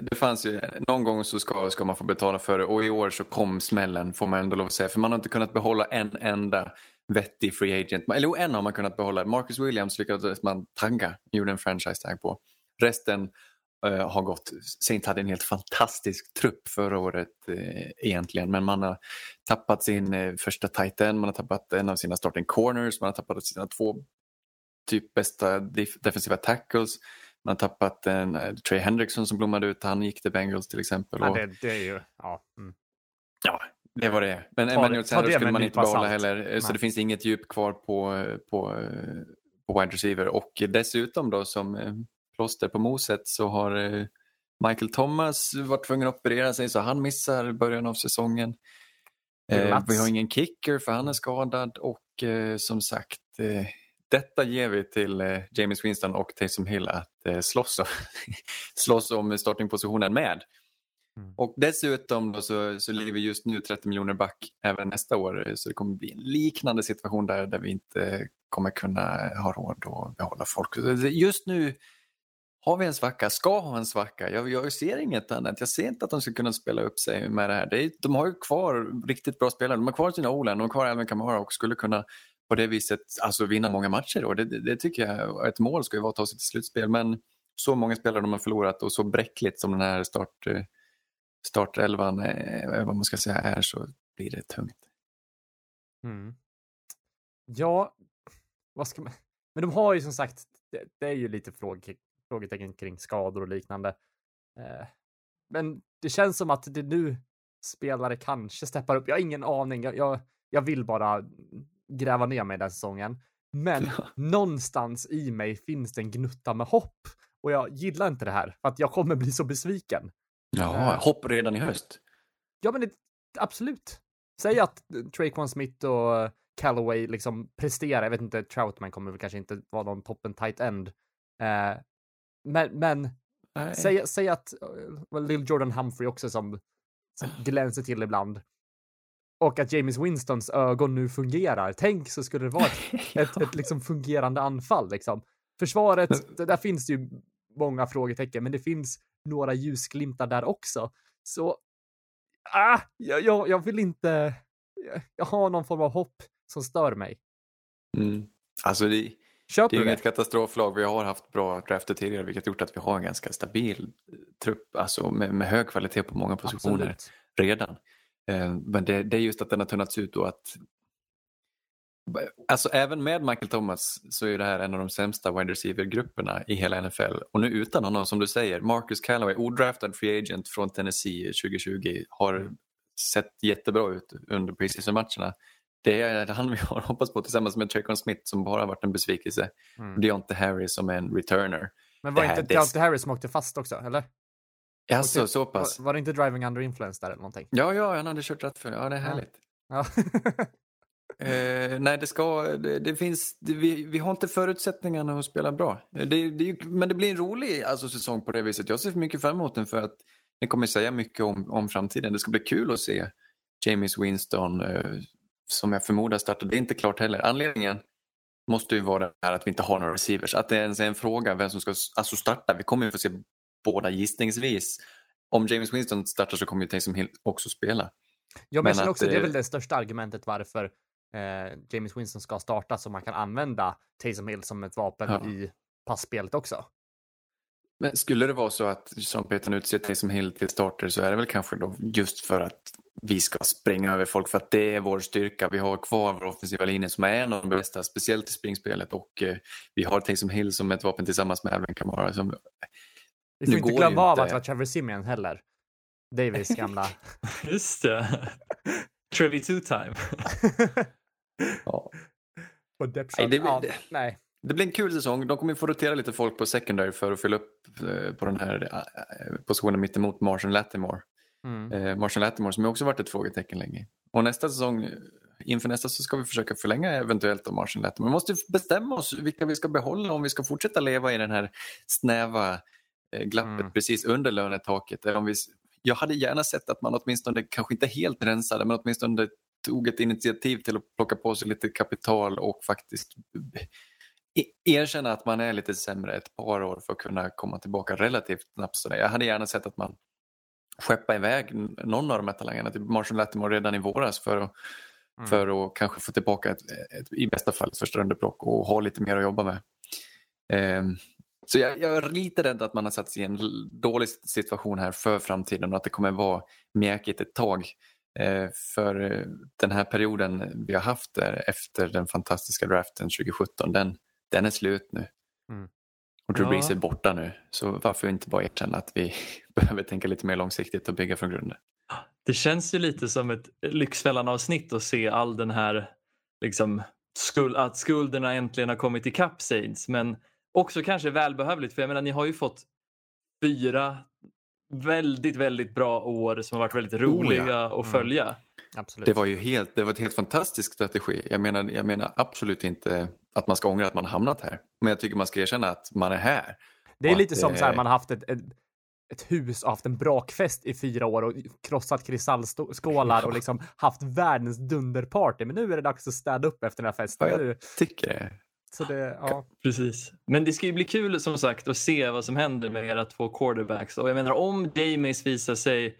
det fanns ju någon gång så ska man få betala för det och i år så kom smällen får man ändå lov att säga för man har inte kunnat behålla en enda vettig free agent. Eller en har man kunnat behålla. Marcus Williams lyckades man tagga, gjorde en franchise tag på. Resten har gått. Saints hade en helt fantastisk trupp förra året egentligen, men man har tappat sin första tight end, man har tappat en av sina starting corners, man har tappat sina två typ bästa defensiva tackles. Man har tappat Trey Hendrickson som blommade ut. Han gick till Bengals till exempel. Ja, det är ju... Ja, ja det var det. Men Emmanuel Sanders skulle man inte behålla heller. Nej. Så det finns inget djup kvar på wide receiver. Och dessutom då som plåster på moset så har Michael Thomas varit tvungen att operera sig. Så han missar början av säsongen. Vi har ingen kicker för han är skadad. Och som sagt... Detta ger vi till James Winston och Taysom Hill att slåss om startingpositionen med. Och dessutom då så ligger vi just nu 30 miljoner back även nästa år. Så det kommer bli en liknande situation där vi inte kommer kunna ha råd att behålla folk. Just nu har vi en svacka, ska ha en svacka. Jag ser inget annat. Jag ser inte att de ska kunna spela upp sig med det här. De har ju kvar riktigt bra spelare. De har kvar sina Olan, de har kvar Alvin Kamara och skulle kunna på det viset alltså vinna många matcher. Och det tycker jag, ett mål ska ju vara att ta sig till slutspel. Men så många spelare de har förlorat och så bräckligt som den här startelvan vad man ska säga är, så blir det tungt. Mm. Ja, vad ska man... Men de har ju som sagt, det är ju lite frågetecken kring skador och liknande. Men det känns som att det nu spelare kanske steppar upp. Jag har ingen aning. Jag vill bara gräva ner mig den säsongen. Men någonstans i mig finns det en gnutta med hopp. Och jag gillar inte det här. För att jag kommer bli så besviken. Ja, hopp redan i höst. Ja, men absolut. Säg att Traquan Smith och Callaway liksom presterar. Jag vet inte, Troutman kommer väl kanske inte vara någon toppen tight end. Men säg att Lil Jordan Humphrey också som glänser till ibland. Och att James Winstons ögon nu fungerar. Tänk så skulle det vara ett liksom fungerande anfall. Liksom. Försvaret, där finns det ju många frågetecken. Men det finns några ljusglimtar där också. Så jag vill inte... Jag har någon form av hopp som stör mig. Mm. Alltså det är ju inget katastroflag. Vi har haft bra drafter tidigare, vilket gjort att vi har en ganska stabil trupp. Alltså med hög kvalitet på många positioner. Absolut. Redan. Men det är just att den har tunnats ut och att... Alltså även med Michael Thomas så är det här en av de sämsta wide receiver-grupperna i hela NFL. Och nu utan honom, som du säger, Marcus Callaway, odraftad free agent från Tennessee 2020, har sett jättebra ut under preseason-matcherna. Det är han vi har hoppats på tillsammans med Tre'Quan Smith som bara har varit en besvikelse. Mm. Och Deontay Harris som är en returner. Men var det inte Deontay Harris som åkte fast också, eller? Alltså, typ, så pass. Var det inte driving under influence där eller någonting? Ja, han hade kört rätt för. Ja, det är härligt. Ja. Nej, vi har inte förutsättningarna att spela bra. Men det blir en rolig säsong på det viset. Jag ser mycket fram emot den för att ni kommer säga mycket om framtiden. Det ska bli kul att se James Winston som jag förmodar startar. Det är inte klart heller. Anledningen måste ju vara det här att vi inte har några receivers. Att det ens är en fråga vem som ska starta. Vi kommer ju få se båda gissningsvis. Om James Winston startar så kommer ju Taysom Hill också spela. Jag menar också, det är väl det största argumentet varför James Winston ska starta, så man kan använda Taysom Hill som ett vapen i passspelet också. Men skulle det vara så att Sean Payton utser Taysom Hill till starter, så är det väl kanske då just för att vi ska springa över folk, för att det är vår styrka. Vi har kvar vår offensiva linje som är en av de bästa, speciellt i springspelet, och vi har Taysom Hill som ett vapen tillsammans med Alvin Kamara som... Vi får inte glömma av att det var Trevor Siemian heller. Davis gamla. Just det. Trevy two time. Ja. Och nej. Det blir en kul säsong. De kommer ju få rotera lite folk på secondary för att fylla upp på den här positionen mittemot Marshall Latimore. Marshall Latimore som ju också varit ett frågetecken länge. Och nästa säsong, inför nästa, så ska vi försöka förlänga eventuellt om Marshall Latimore. Vi måste bestämma oss vilka vi ska behålla om vi ska fortsätta leva i den här snäva glappet precis under lönetaket. Jag hade gärna sett att man åtminstone, kanske inte helt rensade, men åtminstone tog ett initiativ till att plocka på sig lite kapital och faktiskt erkänna att man är lite sämre ett par år för att kunna komma tillbaka relativt snabbt. Jag hade gärna sett att man skeppade iväg någon av de här talangerna till Marshall Latimore redan i våras för att kanske få tillbaka ett i bästa fall ett första runderplock och ha lite mer att jobba med. Så jag är lite rädd att man har satt sig i en dålig situation här för framtiden och att det kommer vara mjäkigt ett tag. För den här perioden vi har haft där efter den fantastiska draften 2017, den är slut nu. Mm. Och Drew Brees är borta nu. Så varför inte bara erkänna att vi behöver tänka lite mer långsiktigt och bygga från grunden? Det känns ju lite som ett Lyxfällan-avsnitt att se all den här liksom, att skulderna äntligen har kommit ikapp sig. Men också kanske välbehövligt, för jag menar, ni har ju fått 4 väldigt, väldigt bra år som har varit väldigt roliga att följa. Absolut. Det var ju ett helt fantastisk strategi. Jag menar absolut inte att man ska ångra att man hamnat här. Men jag tycker man ska erkänna att man är här. Det är lite som så här, man har haft ett hus och haft en brakfest i 4 år och krossat kristallskålar och liksom haft världens dunderparty. Men nu är det dags att städa upp efter den här festen. Ja, jag tycker det. Så det, ja. Precis. Men det ska ju bli kul som sagt att se vad som händer med era två quarterbacks. Och jag menar, om Dameis visar sig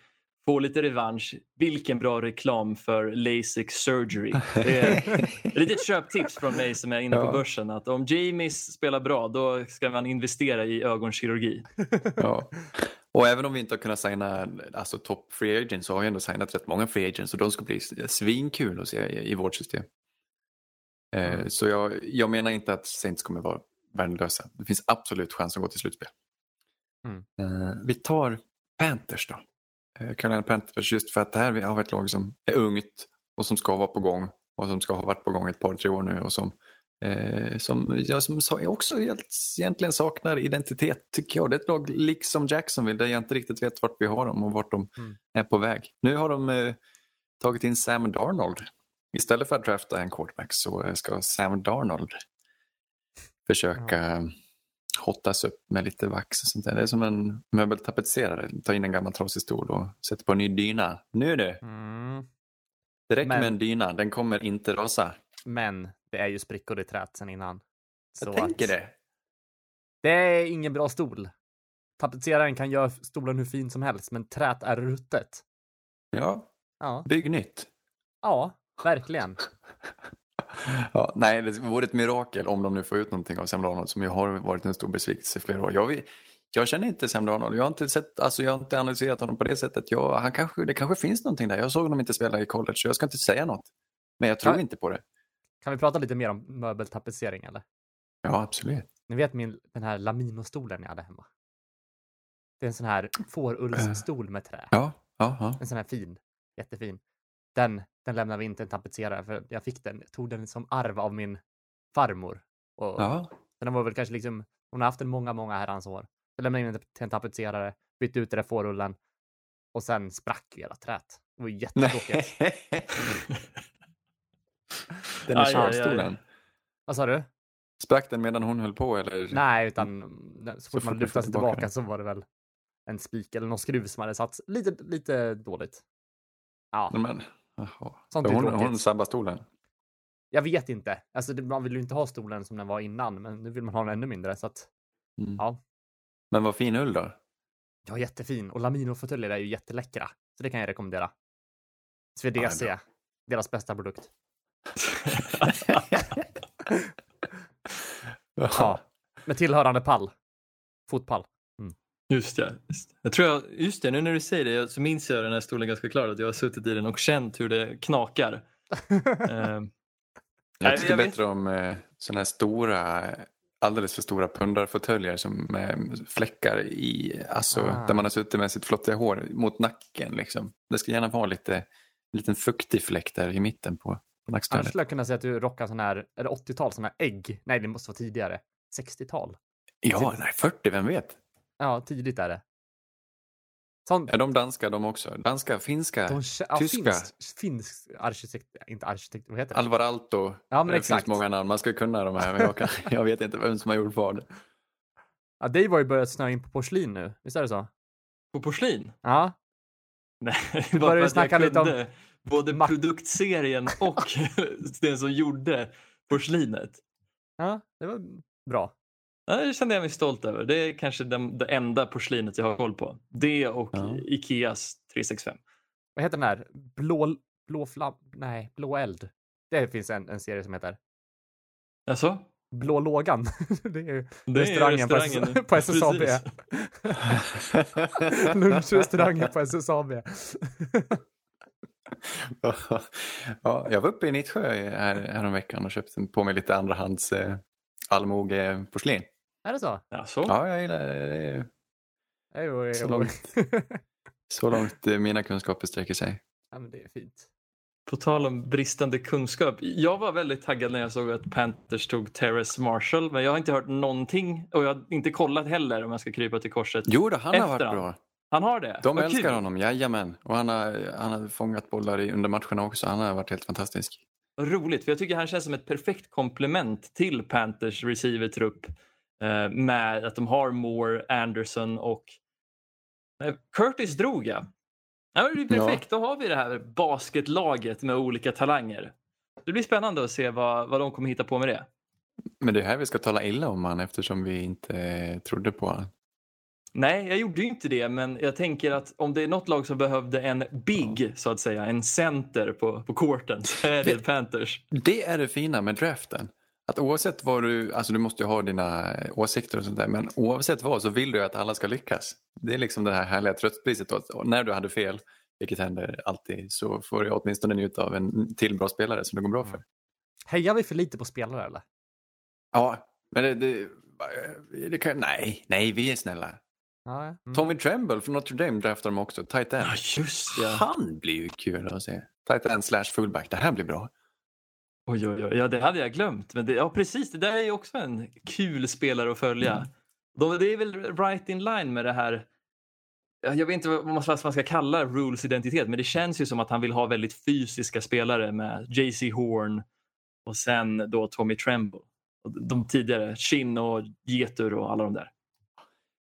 få lite revansch, vilken bra reklam för LASIK surgery. Det är ett litet köptips från mig som är inne på börsen, att om Dameis spelar bra, då ska man investera i ögonkirurgi. Ja. Och även om vi inte har kunnat signa alltså top free agents, så har jag ändå signat rätt många free agents, och de ska bli svinkul att se i vårt system. Så jag menar inte att Saints kommer vara värdelösa. Det finns absolut chans att gå till slutspel. Vi tar Panthers då. Carolina Panthers, just för att det här har ett lag som är ungt och som ska vara på gång och som ska ha varit på gång ett par, tre år nu, och som jag också egentligen saknar identitet, tycker jag. Det är ett lag liksom Jacksonville där jag inte riktigt vet vart vi har dem och vart de är på väg. Nu har de tagit in Sam Darnold. Istället för att drafta en quarterback så ska Sam Darnold försöka hottas upp med lite vax och sånt där. Det är som en möbeltapetserare. Ta in en gammal trasig stol och sätter på en ny dyna. Nu är det. Det räcker med en dyna. Den kommer inte rasa. Men det är ju sprickor i trät sen innan. Så jag tänker det. Det är ingen bra stol. Tapetseraren kan göra stolen hur fin som helst, men trät är ruttet. Ja. Bygg nytt. Ja. Verkligen. Nej, det vore ett mirakel om de nu får ut någonting av Sam Darnold, som ju har varit en stor besvikelse i flera år. Jag känner inte Sam Darnold. Jag har inte sett, alltså jag har inte analyserat honom på det sättet. Det kanske finns någonting där. Jag såg honom inte spela i college, så jag ska inte säga något. Men jag tror inte på det. Kan vi prata lite mer om möbeltapetsering eller? Ja, absolut. Ni vet den här Lamino-stolen jag hade hemma. Det är en sån här fårullsstol med trä. Ja. En sån här fin, jättefin. Den lämnar vi inte en tapetserare, för jag tog den som arv av min farmor. Och den var väl kanske liksom, hon har haft den många, många herrans år. Jag lämnade in den till en tapetserare, bytte ut den där fårullen och sen sprack hela trät. Det var jättetråkigt. Den är kärnstolen. Vad sa du? Sprack den medan hon höll på eller? Nej, utan så fort man lyftade sig tillbaka så var det väl en spik eller någon skruv som hade satt lite dåligt. Ja. Men hon sabbar stolen. Jag vet inte. Alltså, man vill ju inte ha stolen som den var innan, men nu vill man ha den ännu mindre, så att ja. Men vad fin ull då? Ja, jättefin. Och Lamino-fåtöljer är ju jätteläckra, så det kan jag rekommendera. SVDC, deras bästa produkt. Ja, med tillhörande pall. Fotpall. Just det. Just det, nu när du säger det så minns jag den här stolen ganska klart, att jag har suttit i den och känt hur det knakar. Jag tycker bättre om sådana här stora, alldeles för stora pundarfåtöljer som fläckar i, alltså där man har suttit med sitt flottiga hår mot nacken liksom. Det ska gärna vara liten fuktig fläck där i mitten på nackstödet. Jag skulle kunna säga att du rockar sån här, är det 80-tal sån här ägg? Nej, det måste vara tidigare. 60-tal. Ja, nej, 40, vem vet? Ja, tidigt är det. Sånt. Är de danska de också? Danska, finska, tyska? Finsk arkitekt, inte arkitekt, vad heter det? Alvar Aalto. Ja, men exakt. Finns många namn, man ska kunna de här, men jag vet inte vem som har gjort vad. Ja, det har ju börjat snöa in på porslin nu, visst är det så? På porslin? Ja. Nej, det var ju snacka lite om både produktserien och den som gjorde porslinet. Ja, det var bra. Ja, det kände jag mig stolt över. Det är kanske det enda porslinet jag har koll på. Det och Ikeas 365. Vad heter den här? Blå eld. Det finns en serie som heter. Jaså? Blå lågan. Det är ju restaurangen på SSAB. Lunchrestaurangen på SSAB. Ja, jag var uppe i Nittsjö här om veckan och köpte på mig lite andrahands allmogeporslin. Är det så? Jaså? Ja, jag gillar det. Så långt mina kunskaper sträcker sig. Ja, men det är fint. På tal om bristande kunskap. Jag var väldigt taggad när jag såg att Panthers tog Terrace Marshall. Men jag har inte hört någonting. Och jag har inte kollat heller om jag ska krypa till korset. Jo, då, han har varit bra. Han har det? De älskar honom, jajamän. Och han har fångat bollar under matcherna också. Han har varit helt fantastisk. Roligt, för jag tycker han känns som ett perfekt komplement till Panthers receivertrupp. Med att de har Moore, Andersson och Curtis drog jag. Ja, det blir perfekt. Då har vi det här basketlaget med olika talanger. Det blir spännande att se vad de kommer hitta på med det. Men det är här vi ska tala illa om han eftersom vi inte trodde på han. Nej, jag gjorde ju inte det, men jag tänker att om det är något lag som behövde en big, så att säga, en center på korten, så är det Panthers. Det är det fina med draften. Att oavsett vad du, alltså du måste ju ha dina åsikter och sånt där, men oavsett vad så vill du att alla ska lyckas. Det är liksom det här härliga tröstpriset att när du hade fel, vilket händer alltid, så får du åtminstone njuta av en till bra spelare som det går bra för. Hejar vi för lite på spelare eller? Ja, men det kan, nej, vi är snälla. Ja. Mm. Tommy Tremble från Notre Dame draftar de också, tight end. Ja, just det. Han blir ju kul att se. Tight end / fullback, det här blir bra. Oj. Ja, det hade jag glömt. Men det, ja, precis. Det där är ju också en kul spelare att följa. Mm. Det är väl right in line med det här. Jag vet inte vad man ska kalla Rules identitet. Men det känns ju som att han vill ha väldigt fysiska spelare med JC Horn. Och sen då Tommy Tremble. De tidigare, Chin och Jeter och alla de där.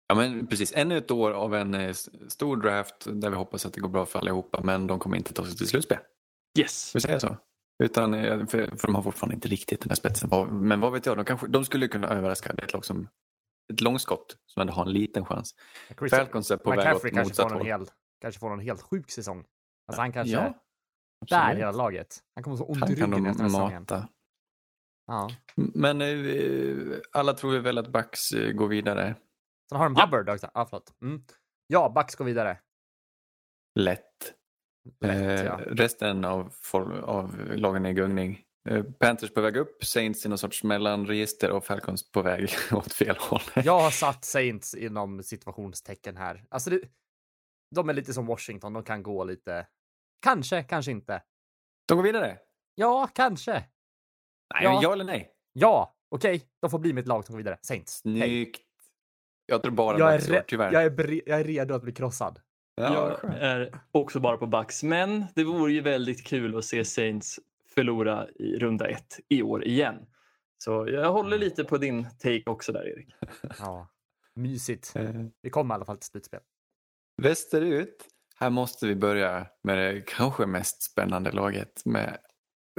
Ja, men precis. Ännu ett år av en stor draft där vi hoppas att det går bra för allihopa. Men de kommer inte ta sig till slutspel. Yes. Vi säger så. Utan, för de har fortfarande inte riktigt den här spetsen. Men vad vet jag, de skulle kunna överraska ett långskott som ändå har en liten chans. Falcons är på väg åt motsatt håll. Kanske får någon helt sjuk säsong. Alltså han kanske där hela laget. Han kommer så ont i ryggen efter säsongen. Ja. Men alla tror väl att Bucks går vidare. Sen har de Hubbard också. Ja, förlåt. Mm. Ja, Bucks går vidare. Lätt, ja. Resten av lagen är i gungning. Panthers på väg upp, Saints i någon sorts mellanregister och Falcons på väg åt fel håll. Jag har satt Saints inom situationstecken här. Alltså de är lite som Washington, de kan gå lite. Kanske inte. De går vidare? Ja, kanske. Nej, ja eller nej? Ja, okej. De får bli mitt lag som går vidare. Saints. Snyggt. Hej. Jag tror bara jag Bucks, tyvärr. Jag är redo att bli krossad. Ja. Jag är också bara på Bucks, men det vore ju väldigt kul att se Saints förlora i runda 1 i år igen. Så jag håller lite på din take också där, Erik. Ja, mysigt. Vi kommer i alla fall till slutspel. Västerut, här måste vi börja med det kanske mest spännande laget med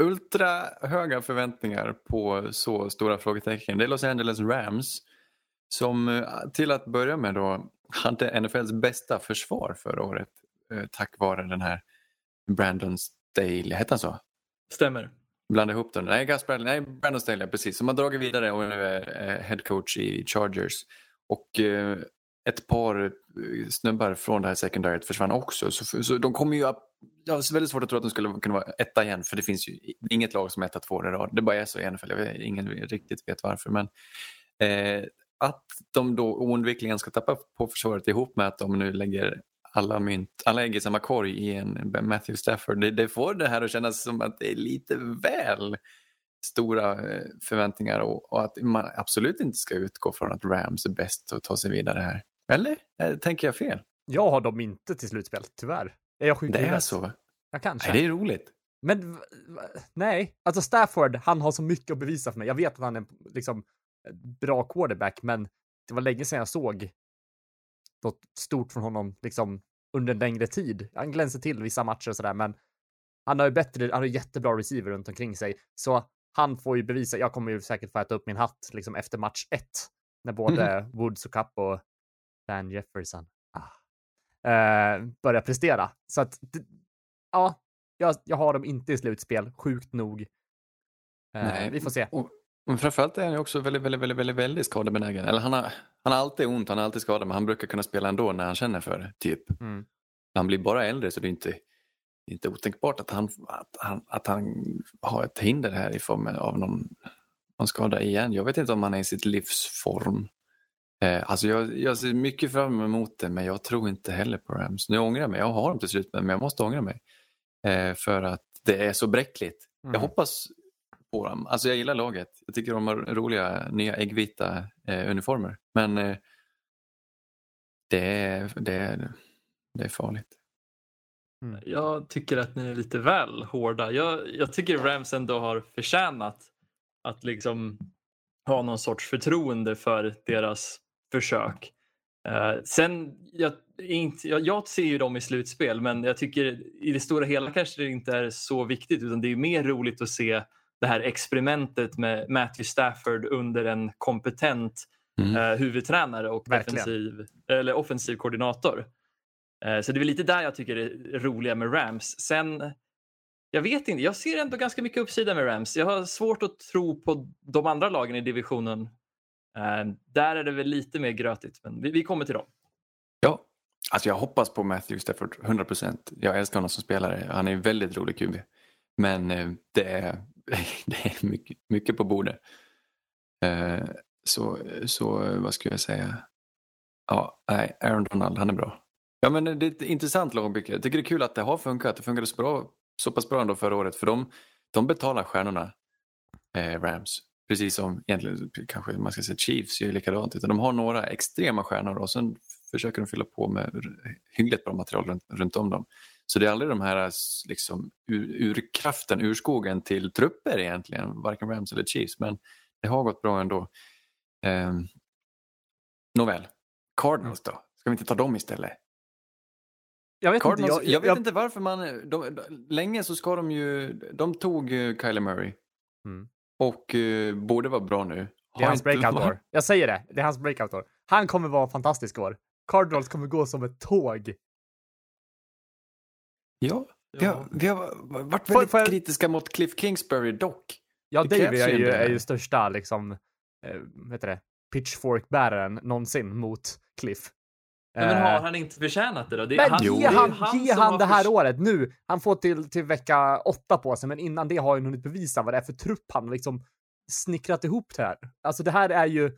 ultra höga förväntningar på så stora frågetecken. Det är Los Angeles Rams som till att börja med då hade NFLs bästa försvar förra året tack vare den här Brandon Staley, hette han så? Stämmer. Blanda ihop den. Nej, Brandon Staley, precis. Som har dragit vidare och nu är head coach i Chargers. Och ett par snubbar från det här secondaryt försvann också. Så de kommer ju att... Jag har väldigt svårt att tro att de skulle kunna vara etta igen. För det finns ju inget lag som 1-2 i rad. Det bara är så i NFL. Ingen riktigt vet varför. Men... att de då oundvikligen ska tappa på försvaret ihop med att de nu lägger alla ägg i samma korg i en Matthew Stafford. Det får det här att kännas som att det är lite väl stora förväntningar och att man absolut inte ska utgå från att Rams är bäst och ta sig vidare här. Eller? Tänker jag fel? Jag har dem inte till slutspel, tyvärr. Är så? Jag kanske. Nej, det är roligt. Men nej, alltså Stafford, han har så mycket att bevisa för mig. Jag vet att han är liksom... bra quarterback, men det var länge sedan jag såg något stort från honom liksom under en längre tid. Han glänser till vissa matcher och sådär, men han har jättebra receiver runt omkring sig, så han får ju bevisa. Jag kommer ju säkert få äta upp min hatt liksom efter match 1 när både Woods och Cup och Dan Jefferson börjar prestera. Så att jag har dem inte i slutspel, sjukt nog. Nej. Vi får se. Men framförallt är han ju också väldigt, väldigt, väldigt, väldigt, väldigt skadebenägen. Eller han har alltid ont, han har alltid skadad, men han brukar kunna spela ändå när han känner för det, typ. Mm. Han blir bara äldre, så det är inte otänkbart att han har ett hinder här i form av någon skada igen. Jag vet inte om han är i sitt livsform. Alltså jag ser mycket fram emot det, men jag tror inte heller på Rams. Nu ångrar jag mig, jag har dem till slut, men jag måste ångra mig. För att det är så bräckligt. Jag hoppas... på dem. Alltså jag gillar laget. Jag tycker de har roliga nya äggvita uniformer. Men det är farligt. Mm. Jag tycker att ni är lite väl hårda. Jag tycker Rams ändå har förtjänat att liksom ha någon sorts förtroende för deras försök. Sen jag ser ju dem i slutspel, men jag tycker i det stora hela kanske det inte är så viktigt, utan det är mer roligt att se det här experimentet med Matthew Stafford under en kompetent huvudtränare och offensiv koordinator. Så det är lite där jag tycker det är roliga med Rams. Sen, jag vet inte, jag ser ändå ganska mycket uppsida med Rams. Jag har svårt att tro på de andra lagen i divisionen. Där är det väl lite mer grötigt, men vi kommer till dem. Ja, alltså jag hoppas på Matthew Stafford 100%. Jag älskar honom som spelare. Han är en väldigt rolig QB. Men det är mycket på bordet. Så vad skulle jag säga? Ja, nej, Aaron Donald, han är bra. Ja, men det är ett intressant lagbygge. Jag tycker det är kul att det har funkat. Det funkade så pass bra ändå förra året. För de betalar stjärnorna, Rams. Precis som egentligen kanske man ska säga Chiefs är ju likadant. Utan de har några extrema stjärnor och sen försöker de fylla på med hyggligt bra material runt om dem. Så det är aldrig de här liksom, urskogen till trupper egentligen. Varken Rams eller Chiefs. Men det har gått bra ändå. Nåväl. Cardinals då? Ska vi inte ta dem istället? Jag vet inte varför man... länge så ska de ju... De tog Kyler Murray. Mm. Och borde vara bra nu. Det är hans breakout-år. Jag säger det. Det är hans breakout-år. Han kommer vara fantastisk år. Cardinals kommer gå som ett tåg. Ja. Vi har varit väldigt kritiska mot Cliff Kingsbury dock. Ja, David är ju största liksom... heter det? Pitchfork-bäraren någonsin mot Cliff. Men har han inte förtjänat det då? Ge han det här året nu. Han får till vecka 8 på sig. Men innan det har han hunnit bevisa vad det är för trupp han liksom snickrat ihop det här. Alltså det här är ju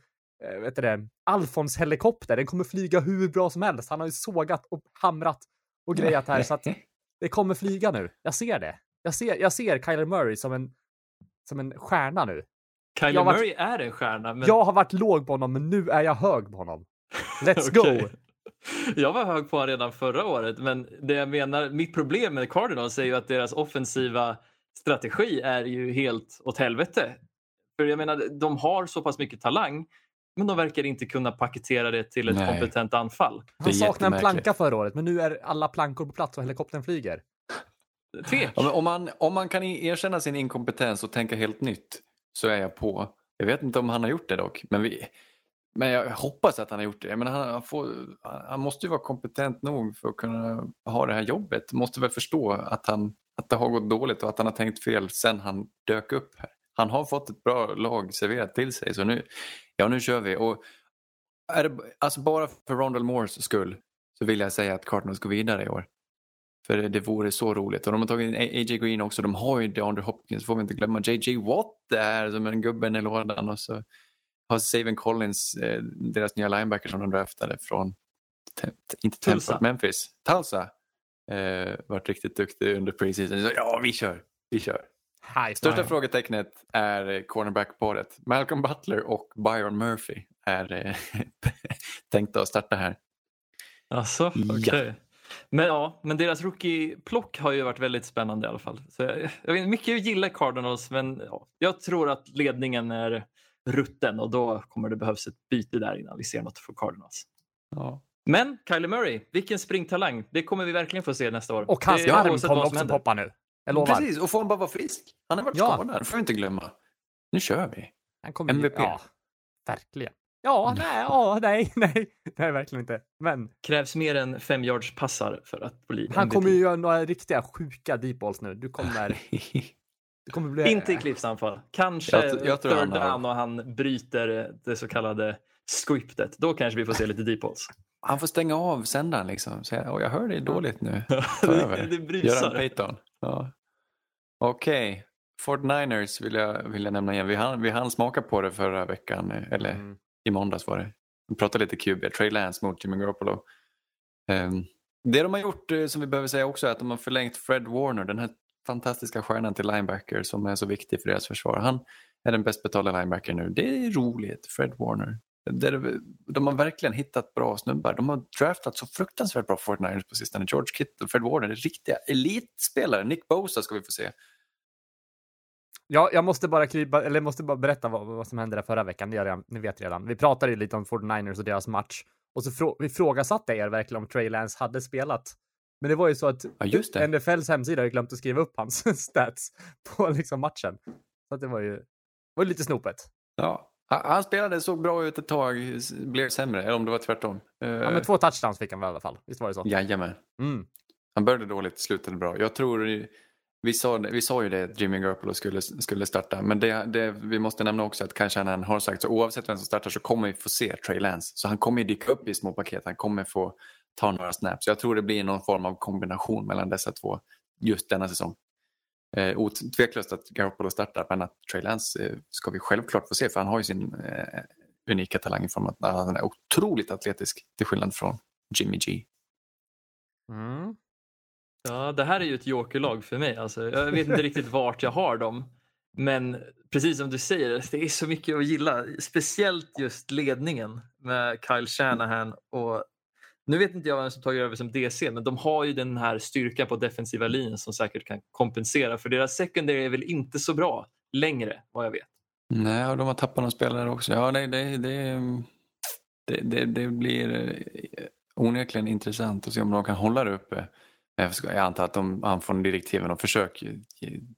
Alfons helikopter. Den kommer flyga hur bra som helst. Han har ju sågat och hamrat och grejat här. Så att det kommer flyga nu. Jag ser det. Jag ser Kyler Murray som en stjärna nu. Kyler Murray är en stjärna. Men... Jag har varit låg på honom, men nu är jag hög på honom. Let's okay. Go! Jag var hög på honom redan förra året, men det jag menar, mitt problem med Cardinals är ju att deras offensiva strategi är ju helt åt helvete. För jag menar, de har så pass mycket talang, men de verkar inte kunna paketera det till ett kompetent anfall. Han saknade en planka förra året, men nu är alla plankor på plats och helikoptern flyger. Ja, om man kan erkänna sin inkompetens och tänka helt nytt, så är jag på. Jag vet inte om han har gjort det dock, men jag hoppas att han har gjort det. Men han måste ju vara kompetent nog för att kunna ha det här jobbet. Måste väl förstå att det har gått dåligt och att han har tänkt fel sen han dök upp här. Han har fått ett bra lag serverat till sig. Så nu kör vi. Och alltså bara för Rondell Moores skull så vill jag säga att Cardinals går vidare i år. För det vore så roligt. Och de har tagit in A.J. Green också. De har ju DeAndre Hopkins. Får vi inte glömma J.J. Watt där som en gubben i lådan och så... Har Saven Collins, deras nya linebacker som de draftade från Memphis. Tulsa varit riktigt duktig under preseason. Så, ja, vi kör. Största frågetecknet är cornerback-paret. Malcolm Butler och Byron Murphy är tänkta att starta här. Alltså, okej. Okay. Ja. Men deras rookie-plock har ju varit väldigt spännande i alla fall. Så jag vet mycket jag gillar Cardinals, men jag tror att ledningen är... rutten och då kommer det behövs ett byte där innan vi ser något för Cardinals. Ja. Men Kyler Murray, vilken springtalang. Det kommer vi verkligen få se nästa år. Och hans arm kommer också poppa nu. Jag lovar. Precis, och får han bara vara frisk. Han har varit skadad, det får vi inte glömma. Nu kör vi. Han kommer MVP. Ja, verkligen. Ja, nej, nej. Det är verkligen inte. Men krävs mer än 5 yards passar för att bli MVP. Han kommer ju göra några riktiga sjuka deep balls nu. Det kommer bli... Inte i Cliffs-anfall. Kanske jag tror och han bryter det så kallade scriptet. Då kanske vi får se lite deep balls. Han får stänga av sändaren liksom. Jag hör det dåligt nu. det brysar. Göran ja. Okej. 49ers vill jag nämna igen. Vi hann smaka på det förra veckan. Eller i måndags var det. Vi pratade lite QB. Trey Lance mot Jimmy Garoppolo. Det de har gjort som vi behöver säga också är att de har förlängt Fred Warner. Den här fantastiska stjärnan till linebacker som är så viktig för deras försvar. Han är den bäst betalda linebacker nu. Det är roligt, Fred Warner. De har verkligen hittat bra snubbar. De har draftat så fruktansvärt bra 49ers på sistone. George Kittle och Fred Warner är riktiga elitspelare. Nick Bosa ska vi få se. Ja, jag måste bara berätta vad som hände där förra veckan. Ni vet redan. Vi pratade ju lite om 49ers och deras match. Och så vi frågasatte er verkligen om Trey Lance hade spelat. Men det var ju så att NFLs hemsida hade glömt att skriva upp hans stats på liksom matchen. Så att det var ju lite snopet. Ja, han spelade, såg bra ut ett tag, blev sämre, eller om det var tvärtom. Ja, men 2 touchdowns fick han väl i alla fall. Visst var det så? Jajamän. Mm. Han började dåligt, slutade bra. Jag tror, vi sa ju det att Jimmy Garoppolo skulle starta. Men det vi måste nämna också att kanske han har sagt så oavsett vem som startar så kommer vi få se Trey Lance. Så han kommer ju dyka upp i små paket. Han kommer få ta några snaps. Jag tror det blir någon form av kombination mellan dessa två just denna säsong. Otveklöst att Garoppolo startar, men att Trey Lance ska vi självklart få se, för han har ju sin unika talang i form av att han är otroligt atletisk till skillnad från Jimmy G. Mm. Ja, det här är ju ett jokerlag för mig. Alltså, jag vet inte riktigt vart jag har dem. Men precis som du säger, det är så mycket att gilla. Speciellt just ledningen med Kyle Shanahan. Och nu vet inte jag vem som tar över som DC. Men de har ju den här styrkan på defensiva linjen som säkert kan kompensera. För deras secondary är väl inte så bra längre, vad jag vet. Nej, och de har tappat några spelare också. Ja, det blir onekligen intressant att se om de kan hålla det uppe. Jag antar att han från direktiven och försöker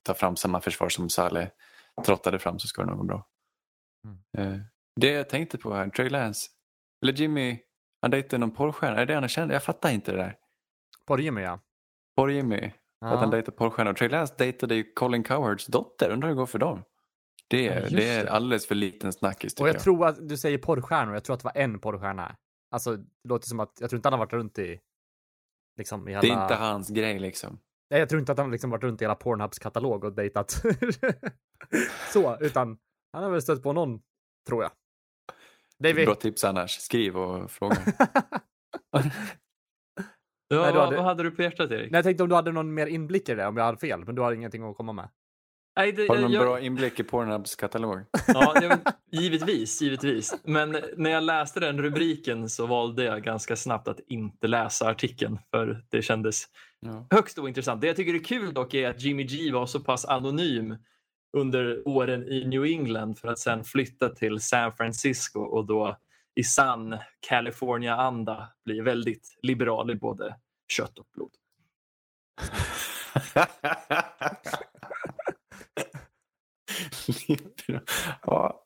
ta fram samma försvar som Saleh trottade fram, så ska det nog gå bra. Mm. Det jag tänkte på här, Trey Lance, eller Jimmy, han dejtade någon porrstjärna. Är det han känner? Jag fattar inte det där. Porr-Jimmy, ja. Porr-Jimmy, ja. Att han dejtade porrstjärna. Trey Lance dejtade Colin Cowards dotter. Undrar hur det går för dem. Det är alldeles för liten snackis. Och jag tror att du säger porrstjärna, och jag tror att det var en porrstjärna. Alltså, det låter som att, jag tror inte han har varit runt i... Liksom, hela... Det är inte hans grej liksom. Nej, jag tror inte att han liksom varit runt i hela Pornhubs katalog och dejtat så, utan han har väl stött på någon, tror jag. David. Bra tips annars, skriv och fråga. Ja, nej, vad hade du på hjärtat, Erik? Nej, jag tänkte om du hade någon mer inblick i det, om jag hade fel, men du har ingenting att komma med. Nej, har du någon bra inblick i Pornhubs katalog? Ja, givetvis. Men när jag läste den rubriken så valde jag ganska snabbt att inte läsa artikeln. För det kändes högst ointressant. Det jag tycker är kul dock är att Jimmy G var så pass anonym under åren i New England. För att sen flytta till San Francisco och då i sann California-anda bli väldigt liberal i både kött och blod. Ja.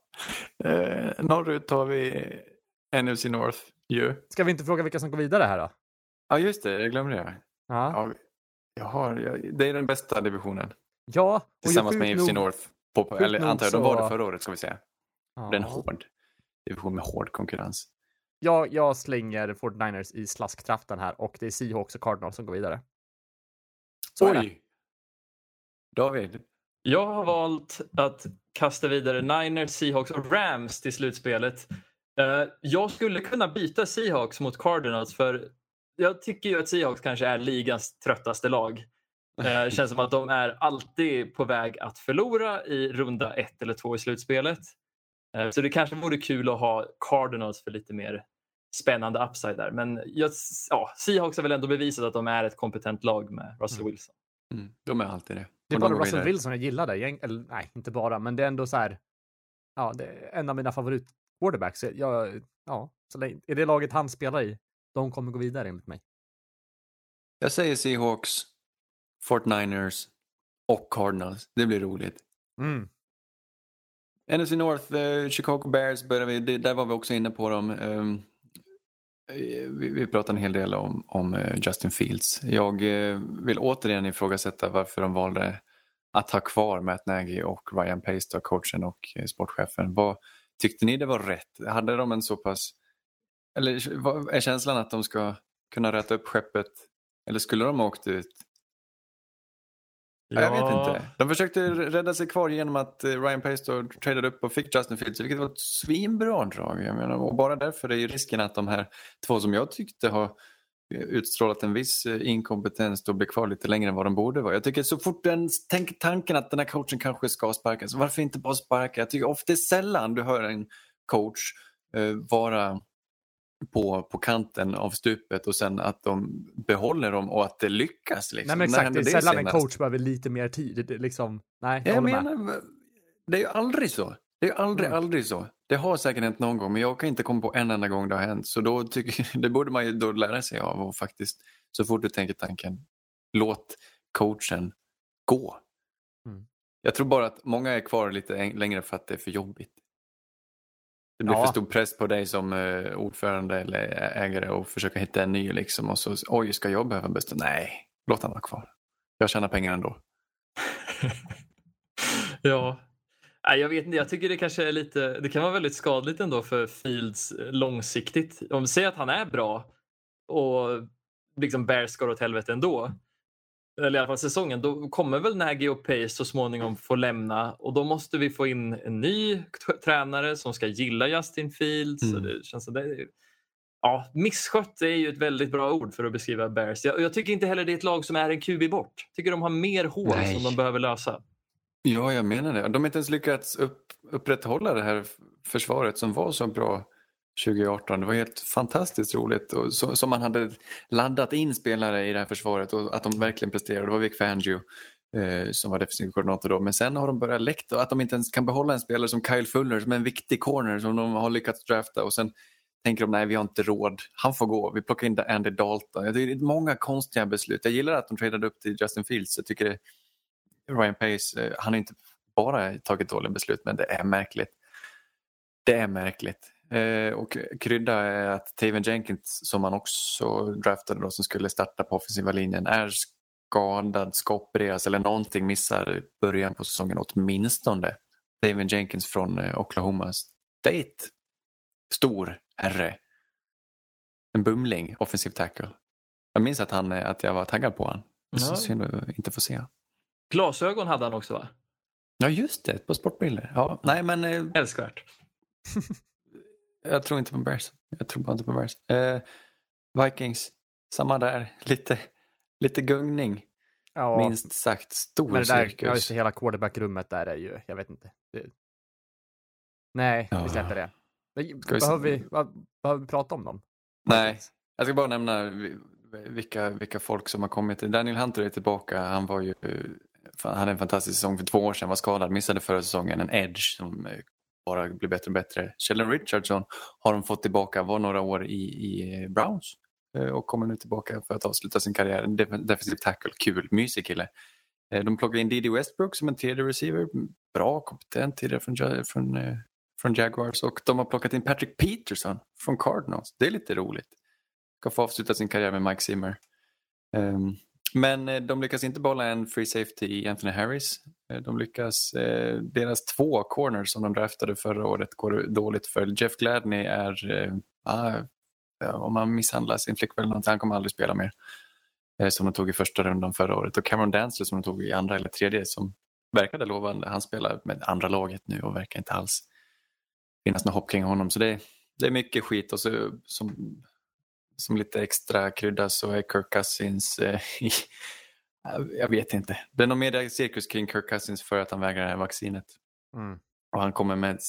Norrut tar vi NFC North ju. Ska vi inte fråga vilka som går vidare här då? Ja just det, jag glömde det. Ja. Det är den bästa divisionen. Ja. Och tillsammans med NFC North eller antar jag, de var det förra året ska vi säga. Ja. Den hård division med hård konkurrens. Ja, jag slänger 49ers i slaskkraften här. Och det är Seahawks och Cardinals som går vidare. Så. Oj. David. Jag har valt att kasta vidare Niners, Seahawks och Rams till slutspelet. Jag skulle kunna byta Seahawks mot Cardinals, för jag tycker ju att Seahawks kanske är ligans tröttaste lag. Det känns som att de är alltid på väg att förlora i runda 1 eller 2 i slutspelet. Så det kanske vore kul att ha Cardinals för lite mer spännande upside där. Men Seahawks har väl ändå bevisat att de är ett kompetent lag med Russell Wilson. Mm, de är alltid det. Det är bara Russell Wilson jag gillar det. Eller, nej, inte bara. Men det är ändå så här... Ja, det är en av mina favorit-quarterbacks. Så är det laget han spelar i? De kommer gå vidare enligt mig. Jag säger Seahawks, 49ers och Cardinals. Det blir roligt. Mm. NFC North, Chicago Bears började vi. Där var vi också inne på dem. Vi pratar en hel del om Justin Fields. Jag vill återigen ifrågasätta varför de valde att ha kvar Matt Nagy och Ryan Pace, coachen och sportchefen. Tyckte ni det var rätt? Hade de en så pass... Eller är känslan att de ska kunna rätta upp skeppet? Eller skulle de ha åkt ut? Ja. Jag vet inte. De försökte rädda sig kvar genom att Ryan Pace tradade upp och fick Justin Fields, vilket var ett svinbra drag. Jag menar. Och bara därför är ju risken att de här två som jag tyckte har utstrålat en viss inkompetens och blir kvar lite längre än vad de borde vara. Jag tycker så fort tanken att den här coachen kanske ska sparka, så varför inte bara sparka? Jag tycker ofta sällan du hör en coach vara på kanten av stupet och sen att de behåller dem och att det lyckas liksom. Nej men exakt, det är sällan en coach behöver lite mer tid det, liksom, nej, jag menar med. Det är ju aldrig så. Det är ju aldrig så. Det har säkert hänt någon gång, men jag kan inte komma på en enda gång det har hänt, så då det borde man ju då lära sig av, och faktiskt så fort du tänker tanken, låt coachen gå. Jag tror bara att många är kvar lite längre för att det är för jobbigt. Det blir för stor press på dig som ordförande eller ägare och försöka hitta en ny liksom. Och så, oj, ska jag behöva bestämma? Nej, låt han vara kvar. Jag tjänar pengar ändå. Ja. Jag vet inte, jag tycker det kanske är lite, det kan vara väldigt skadligt ändå för Fields långsiktigt. Om vi säger att han är bra och liksom Bears går åt helvete ändå, eller i alla fall säsongen, då kommer väl Nagy och Pace så småningom få lämna, och då måste vi få in en ny tränare som ska gilla Justin Fields. Så det känns som det är, misskött är ju ett väldigt bra ord för att beskriva Bears. Jag tycker inte heller det är ett lag som är en QB bort. Jag tycker de har mer hål som de behöver lösa. Ja, jag menar det. De har inte ens lyckats upprätthålla det här försvaret som var så bra 2018. Det var helt fantastiskt roligt. Och som man hade laddat in spelare i det här försvaret och att de verkligen presterade. Det var Vic Fangio som var defensiv koordinator då. Men sen har de börjat läcka och att de inte ens kan behålla en spelare som Kyle Fuller som är en viktig corner som de har lyckats drafta. Och sen tänker de, nej vi har inte råd. Han får gå. Vi plockar in Andy Dalton. Jag tycker det är många konstiga beslut. Jag gillar att de tradade upp till Justin Fields. Jag tycker det, Ryan Pace, han har inte bara tagit dåliga beslut, men det är märkligt. Det är märkligt. Och krydda är att Taven Jenkins, som man också draftade då, som skulle starta på offensiva linjen, är skadad, ska opereras eller någonting, missar början på säsongen åtminstone. Taven Jenkins från Oklahoma State. Stor herre. En bumling, offensiv tackle. Jag minns att jag var taggad på han. Så synd att inte få se han. Glasögon hade han också, va? Ja, just det. På sportbilder. Ja, nej, men... Älskvärt. Jag tror inte på Bears. Vikings. Samma där. Lite gungning. Ja. Minst sagt. Stor cirkus. Ja, just det. Hela quarterbackrummet där är ju... Jag vet inte. Nej, vi släpper det. Behöver vi prata om dem? Nej. Jag ska bara nämna... Vilka folk som har kommit. Daniel Hunter är tillbaka. Han var ju... Han hade en fantastisk säsong för 2 år sedan. Var skadad. Missade förra säsongen. En edge som bara blir bättre och bättre. Sheldon Richardson har de fått tillbaka. Var några år i Browns. Och kommer nu tillbaka för att avsluta sin karriär. En defensive tackle. Kul. Mysig kille. De plockade in Didi Westbrook som en tredje receiver. Bra kompetent tidigare från Jaguars. Och de har plockat in Patrick Peterson från Cardinals. Det är lite roligt. Ska få avsluta sin karriär med Mike Zimmer. Men de lyckas inte behålla en free safety i Anthony Harris. Deras 2 corners som de draftade förra året går dåligt för. Jeff Gladney är... om han misshandlar sin flickvän, han kommer aldrig spela mer. Som de tog i första rundan förra året. Och Cameron Dantzler som de tog i andra eller tredje, som verkade lovande. Han spelar med andra laget nu och verkar inte alls finnas någon hopp kring honom. Så det är mycket skit. Och så... Som lite extra krydda så är Kirk Cousins... jag vet inte. Det är nog mer cirkus kring Kirk Cousins för att han vägrar det här vaccinet. Mm. Och han kommer med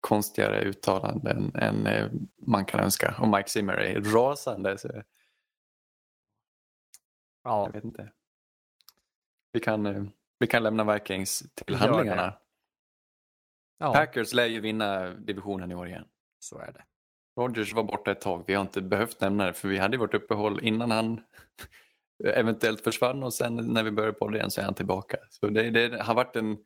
konstigare uttalanden än man kan önska. Och Mike Zimmer är rasande. Så... Ja. Jag vet inte. Vi kan lämna Vikings till handlingarna. Ja. Packers lär ju vinna divisionen i år igen. Så är det. Rodgers var borta ett tag. Vi har inte behövt nämna det, för vi hade vårt uppehåll innan han eventuellt försvann, och sen när vi började på det igen så är han tillbaka. Så det har varit en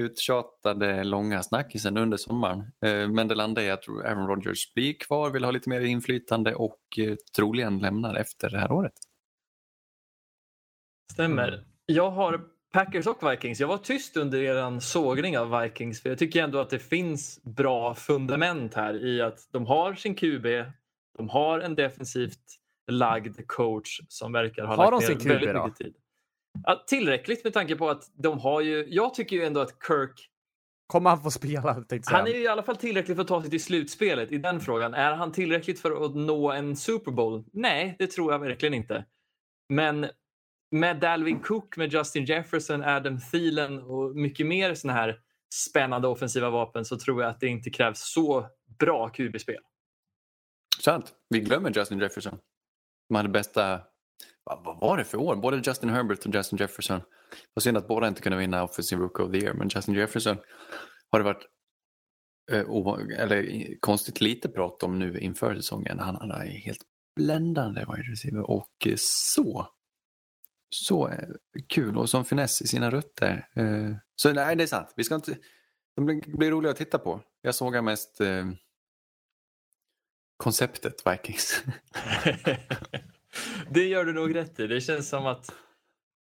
uttjatade långa snackisen under sommaren. Men det landade i att Aaron Rodgers blir kvar, vill ha lite mer inflytande och troligen lämnar efter det här året. Stämmer. Jag har Packers och Vikings. Jag var tyst under eran sågning av Vikings, för jag tycker ändå att det finns bra fundament här i att de har sin QB, de har en defensivt lagd coach som verkar ha lagt ner väldigt mycket tid. Ja, tillräckligt med tanke på att de har ju, jag tycker ju ändå att Kirk kommer han få spela, han är ju i alla fall tillräckligt för att ta sig till slutspelet i den frågan. Är han tillräckligt för att nå en Super Bowl? Nej, det tror jag verkligen inte. Men med Dalvin Cook, med Justin Jefferson, Adam Thielen och mycket mer såna här spännande offensiva vapen, så tror jag att det inte krävs så bra QB-spel. Sant. Vi glömmer Justin Jefferson. De hade bästa... Vad var det för år? Både Justin Herbert och Justin Jefferson. Och synd att båda inte kunde vinna Offensive Rookie of the Year. Men Justin Jefferson har det varit konstigt lite prat om nu inför säsongen. Han är helt bländande wide receiver och så... så kul och som finess i sina rötter. Så nej, det är sant. Vi ska inte, de blir roliga att titta på. Jag såg mest konceptet Vikings. Det gör du nog rätt i. Det känns som att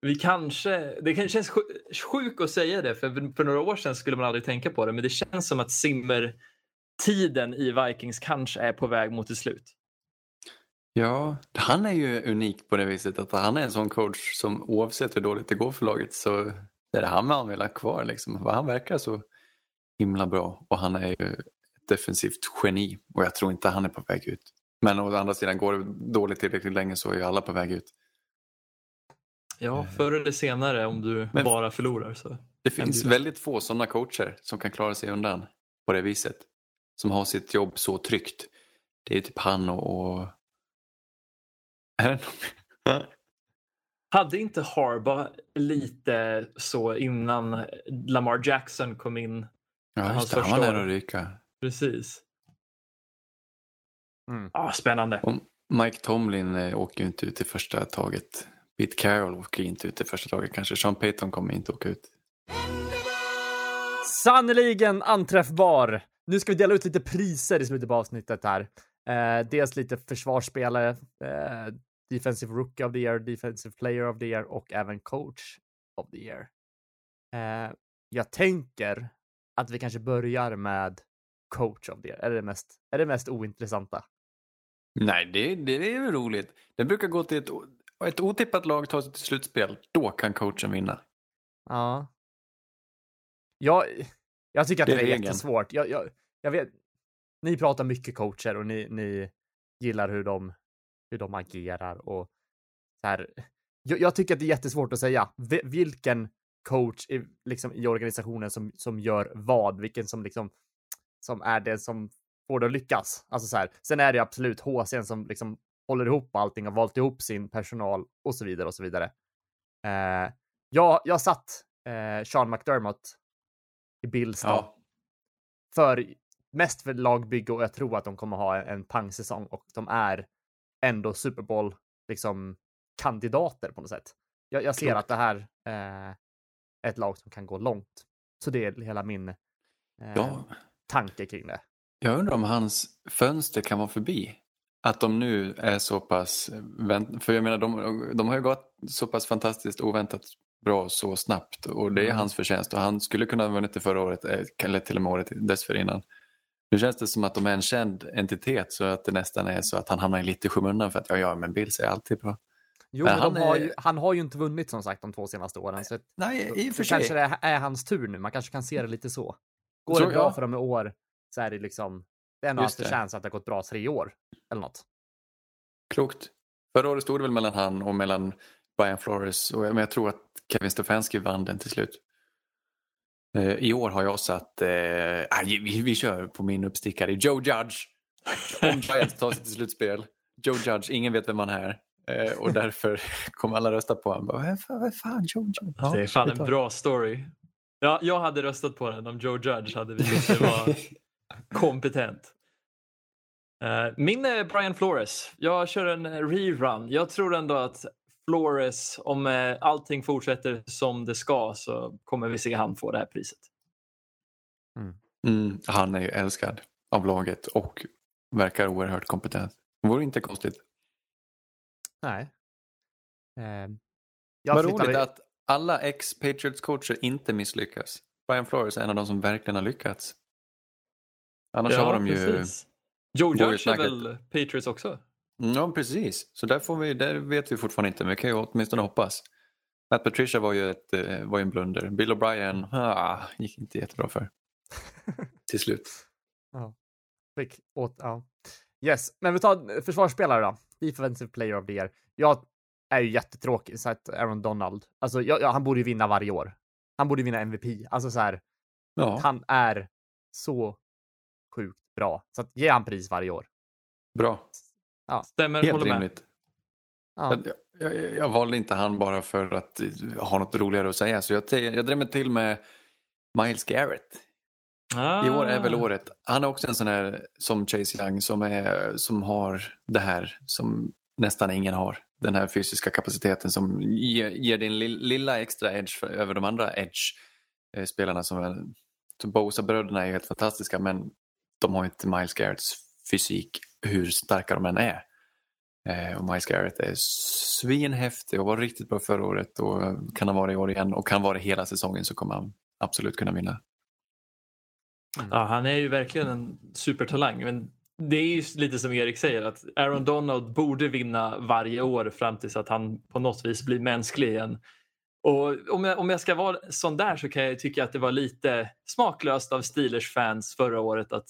vi kanske, det känns sjukt att säga det, för några år sedan skulle man aldrig tänka på det, men det känns som att simmertiden i Vikings kanske är på väg mot ett slut. Ja, han är ju unik på det viset att han är en sån coach som oavsett hur dåligt det går för laget så är det han man vill ha kvar liksom. Han verkar så himla bra och han är ju ett defensivt geni och jag tror inte han är på väg ut. Men å andra sidan, går det dåligt tillräckligt länge så är ju alla på väg ut. Ja, förr eller senare om du bara förlorar. Så det finns väldigt få sådana coacher som kan klara sig undan på det viset. Som har sitt jobb så tryggt. Det är typ han och... Hade inte Harbaugh lite så innan Lamar Jackson kom in? Ja, just det. Han var där och ryka. Precis. Mm. Ah, spännande. Och Mike Tomlin åker ju inte ut i första taget. Pete Carroll åker inte ut i första taget kanske. Sean Payton kommer inte åka ut. Sannoliken anträffbar. Nu ska vi dela ut lite priser i slutet av avsnittet här. Dels lite försvarsspelare, Defensive Rookie of the Year, Defensive Player of the Year och även Coach of the Year. Jag tänker att vi kanske börjar med Coach of the Year. Är det mest ointressanta? Nej, det är väl roligt. Det brukar gå till ett otippat lag tar sig till slutspel. Då kan coachen vinna. Ja. Jag tycker att det är jättesvårt. Jag vet... Ni pratar mycket coacher och ni gillar hur de agerar och så här. Jag tycker att det är jättesvårt att säga vilken coach liksom i organisationen som gör vad, vilken som liksom som är det som får det att lyckas. Alltså så här. Sen är det absolut HC:n som liksom håller ihop allting och valt ihop sin personal och så vidare och så vidare. Jag satt Sean McDermott i Bills mest för lagbygge och jag tror att de kommer ha en pangsäsong och de är ändå Super Bowl liksom kandidater på något sätt. Jag ser att det här är ett lag som kan gå långt. Så det är hela min tanke kring det. Jag undrar om hans fönster kan vara förbi. Att de nu är så pass... För jag menar, de har ju gått så pass fantastiskt oväntat bra så snabbt. Och det är hans förtjänst. Och han skulle kunna ha vunnit det förra året eller till och med året dessförinnan. Nu känns det som att de är en känd entitet så att det nästan är så att han hamnar lite i skymundan för att men Bills är alltid bra. Jo, men han har ju inte vunnit som sagt de två senaste åren. Så nej, i och för sig. Kanske det är hans tur nu. Man kanske kan se det lite så. Går så, det bra för dem i år så är det liksom den enda chans att det har gått bra 3 år eller något. Klokt. Förra året stod det väl mellan han och mellan Brian Flores och men jag tror att Kevin Stefanski vann den till slut. I år har jag satt vi kör på min uppstickare Joe Judge. Om Giants tar sig till slutspel. Joe Judge, ingen vet vem man är. Och därför kommer alla rösta på honom. Vad fan Joe Judge? Ja, det är fan en bra story. Ja, jag hade röstat på den om Joe Judge hade visat sig vara kompetent. Min är Brian Flores. Jag kör en rerun. Jag tror ändå att Flores, om allting fortsätter som det ska så kommer vi se han få det här priset. Han är ju älskad av laget och verkar oerhört kompetent. Vore inte konstigt. Nej. Vad roligt att alla ex-Patriots-coacher inte misslyckas. Brian Flores är en av de som verkligen har lyckats. Annars har de ju... Joe Judge är väl Patriots också? Ja, precis. Så där vet vi fortfarande inte. Men vi kan ju åtminstone hoppas. Matt Patricia var ju en blunder. Bill O'Brien gick inte jättebra för. Till slut. Yes, men vi tar försvarsspelare då. Defensive Player of the Year. Jag är ju jättetråkig. Så att Aaron Donald. Alltså, han borde ju vinna varje år. Han borde vinna MVP. Alltså så här. Ja. Han är så sjukt bra. Så att ge han pris varje år. Bra. Ja. Stämmer, helt rimligt. Ja. Jag valde inte han bara för att ha något roligare att säga. Så jag drämmer till med Miles Garrett. I år är väl året. Han är också en sån här som Chase Young som har det här som nästan ingen har. den här fysiska kapaciteten som ger din lilla extra edge över de andra edge-spelarna som Bosa-bröderna är helt fantastiska, men de har inte Miles Garretts fysik hur starka de än är. Och Miles Garrett är svinhäftig och var riktigt bra förra året och kan han vara i år igen och kan vara hela säsongen, så kommer han absolut kunna vinna. Mm. Ja, han är ju verkligen en supertalang, men det är ju lite som Erik säger att Aaron Donald borde vinna varje år fram tills att han på något vis blir mänsklig igen. Och om jag ska vara sån där, så kan jag tycka att det var lite smaklöst av Steelers fans förra året att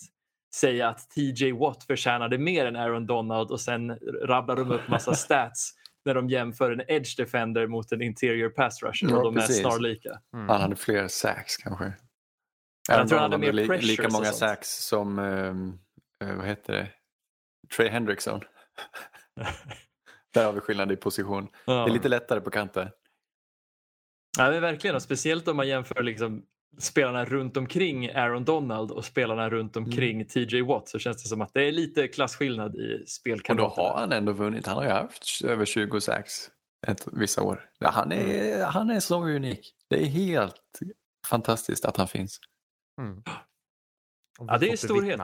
säga att TJ Watt förtjänade mer än Aaron Donald och sen rabblar de upp massa stats när de jämför en edge defender mot en interior pass rusher, och de är snarlika. Mm. Han hade fler sacks kanske. Jag tror han hade mer pressure. Lika många sacks som vad heter det? Trey Hendrickson. Där har vi skillnad i position. Ja. Det är lite lättare på kanten. Ja, men verkligen, och speciellt om man jämför liksom spelarna runt omkring Aaron Donald och spelarna runt omkring TJ Watt, så känns det som att det är lite klassskillnad i spelkanonen. Och då har han ändå vunnit. Han har ju haft över 26 vissa år. Ja, han är så unik. Det är helt fantastiskt att han finns. Mm. Ja, det är storhet.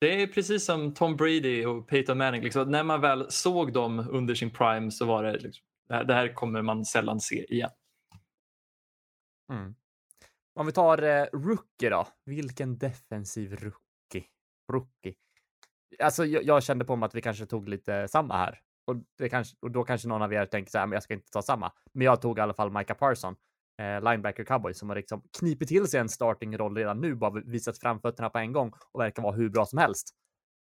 Det är precis som Tom Brady och Peyton Manning. Liksom, när man väl såg dem under sin prime så var det liksom, det här kommer man sällan se igen. Mm. Om vi tar rookie då. Vilken defensiv rookie. Alltså jag kände på mig att vi kanske tog lite samma här. Och då kanske någon av er tänker så här, men jag ska inte ta samma. Men jag tog i alla fall Micah Parsons, linebacker Cowboys, som har liksom knipit till sig en starting-roll redan nu, bara visat framfötterna på en gång och verkar vara hur bra som helst.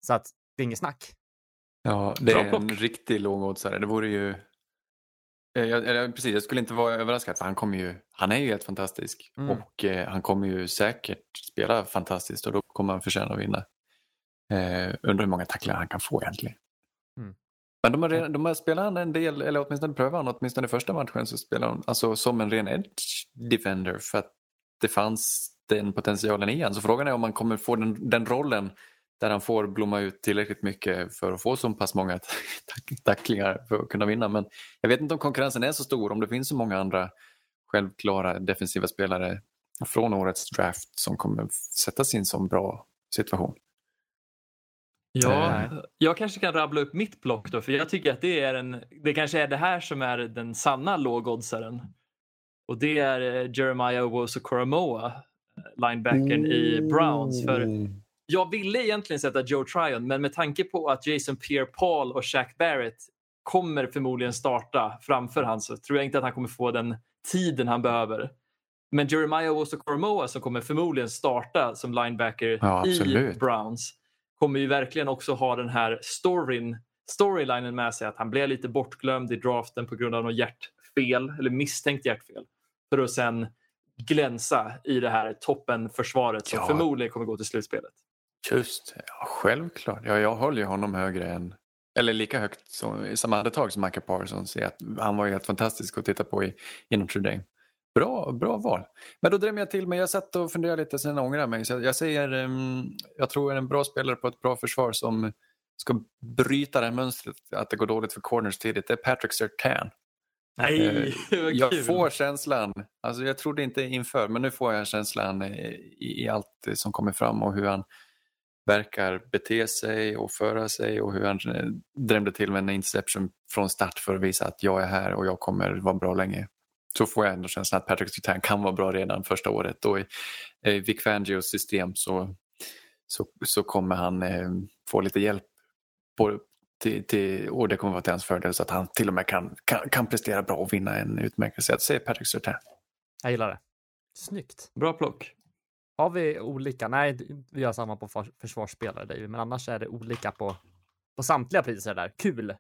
Så att det är inget snack. Ja, det är en riktig lågoddsare. Det vore ju... Jag skulle inte vara överraskad, för han är ju helt fantastisk och han kommer ju säkert spela fantastiskt, och då kommer han förtjäna att vinna. Undrar hur många tacklar han kan få egentligen. Mm. Men de har spelat en del, eller åtminstone prövat han, åtminstone i första matchen så spelar han alltså som en ren edge defender, för att det fanns den potentialen igen. Så frågan är om man kommer få den rollen där han får blomma ut tillräckligt mycket för att få så pass många tacklingar för att kunna vinna. Men jag vet inte om konkurrensen är så stor, om det finns så många andra självklara defensiva spelare från årets draft som kommer sättas in som bra situation. Ja, jag kanske kan rabbla upp mitt block då, för jag tycker att det kanske är det här som är den sanna lågoddsaren. Och det är Jeremiah Owusu-Koramoah, linebackern i Browns, för jag ville egentligen sätta Joe Tryon, men med tanke på att Jason Pierre-Paul och Shaq Barrett kommer förmodligen starta framför han, så tror jag inte att han kommer få den tiden han behöver. Men Jeremiah Owusu-Koramoah, som kommer förmodligen starta som linebacker i Browns, kommer ju verkligen också ha den här storylinen med sig, att han blev lite bortglömd i draften på grund av något hjärtfel, eller misstänkt hjärtfel, för att sen glänsa i det här toppenförsvaret som förmodligen kommer gå till slutspelet. Just, självklart. Ja, jag håller ju honom högre än, eller lika högt som andetag som Micah Parsons, att han var ju helt fantastisk att titta på inom True Day. Bra val. Men då drömmer jag till, men jag satt och funderade lite sen ångrar mig. Så jag säger, jag tror en bra spelare på ett bra försvar som ska bryta det här mönstret att det går dåligt för corners tidigt, det är Patrick Sertan. Nej, jag får känslan, alltså jag trodde inte inför, men nu får jag känslan i allt som kommer fram och hur han verkar bete sig och föra sig och hur han drömde till med en inception från start för att visa att jag är här och jag kommer vara bra länge. Så får jag ändå känslan att Patrick Sertan kan vara bra redan första året, och i Vic Fangios system så kommer han få lite hjälp och det kommer vara till hans fördel, så att han till och med kan prestera bra och vinna en utmärkelse. Jag säger Patrick Sertan. Jag gillar det. Snyggt. Bra plock. Har vi olika? Nej, vi har samma på försvarsspelare, David, men annars är det olika på samtliga priser där. Kul!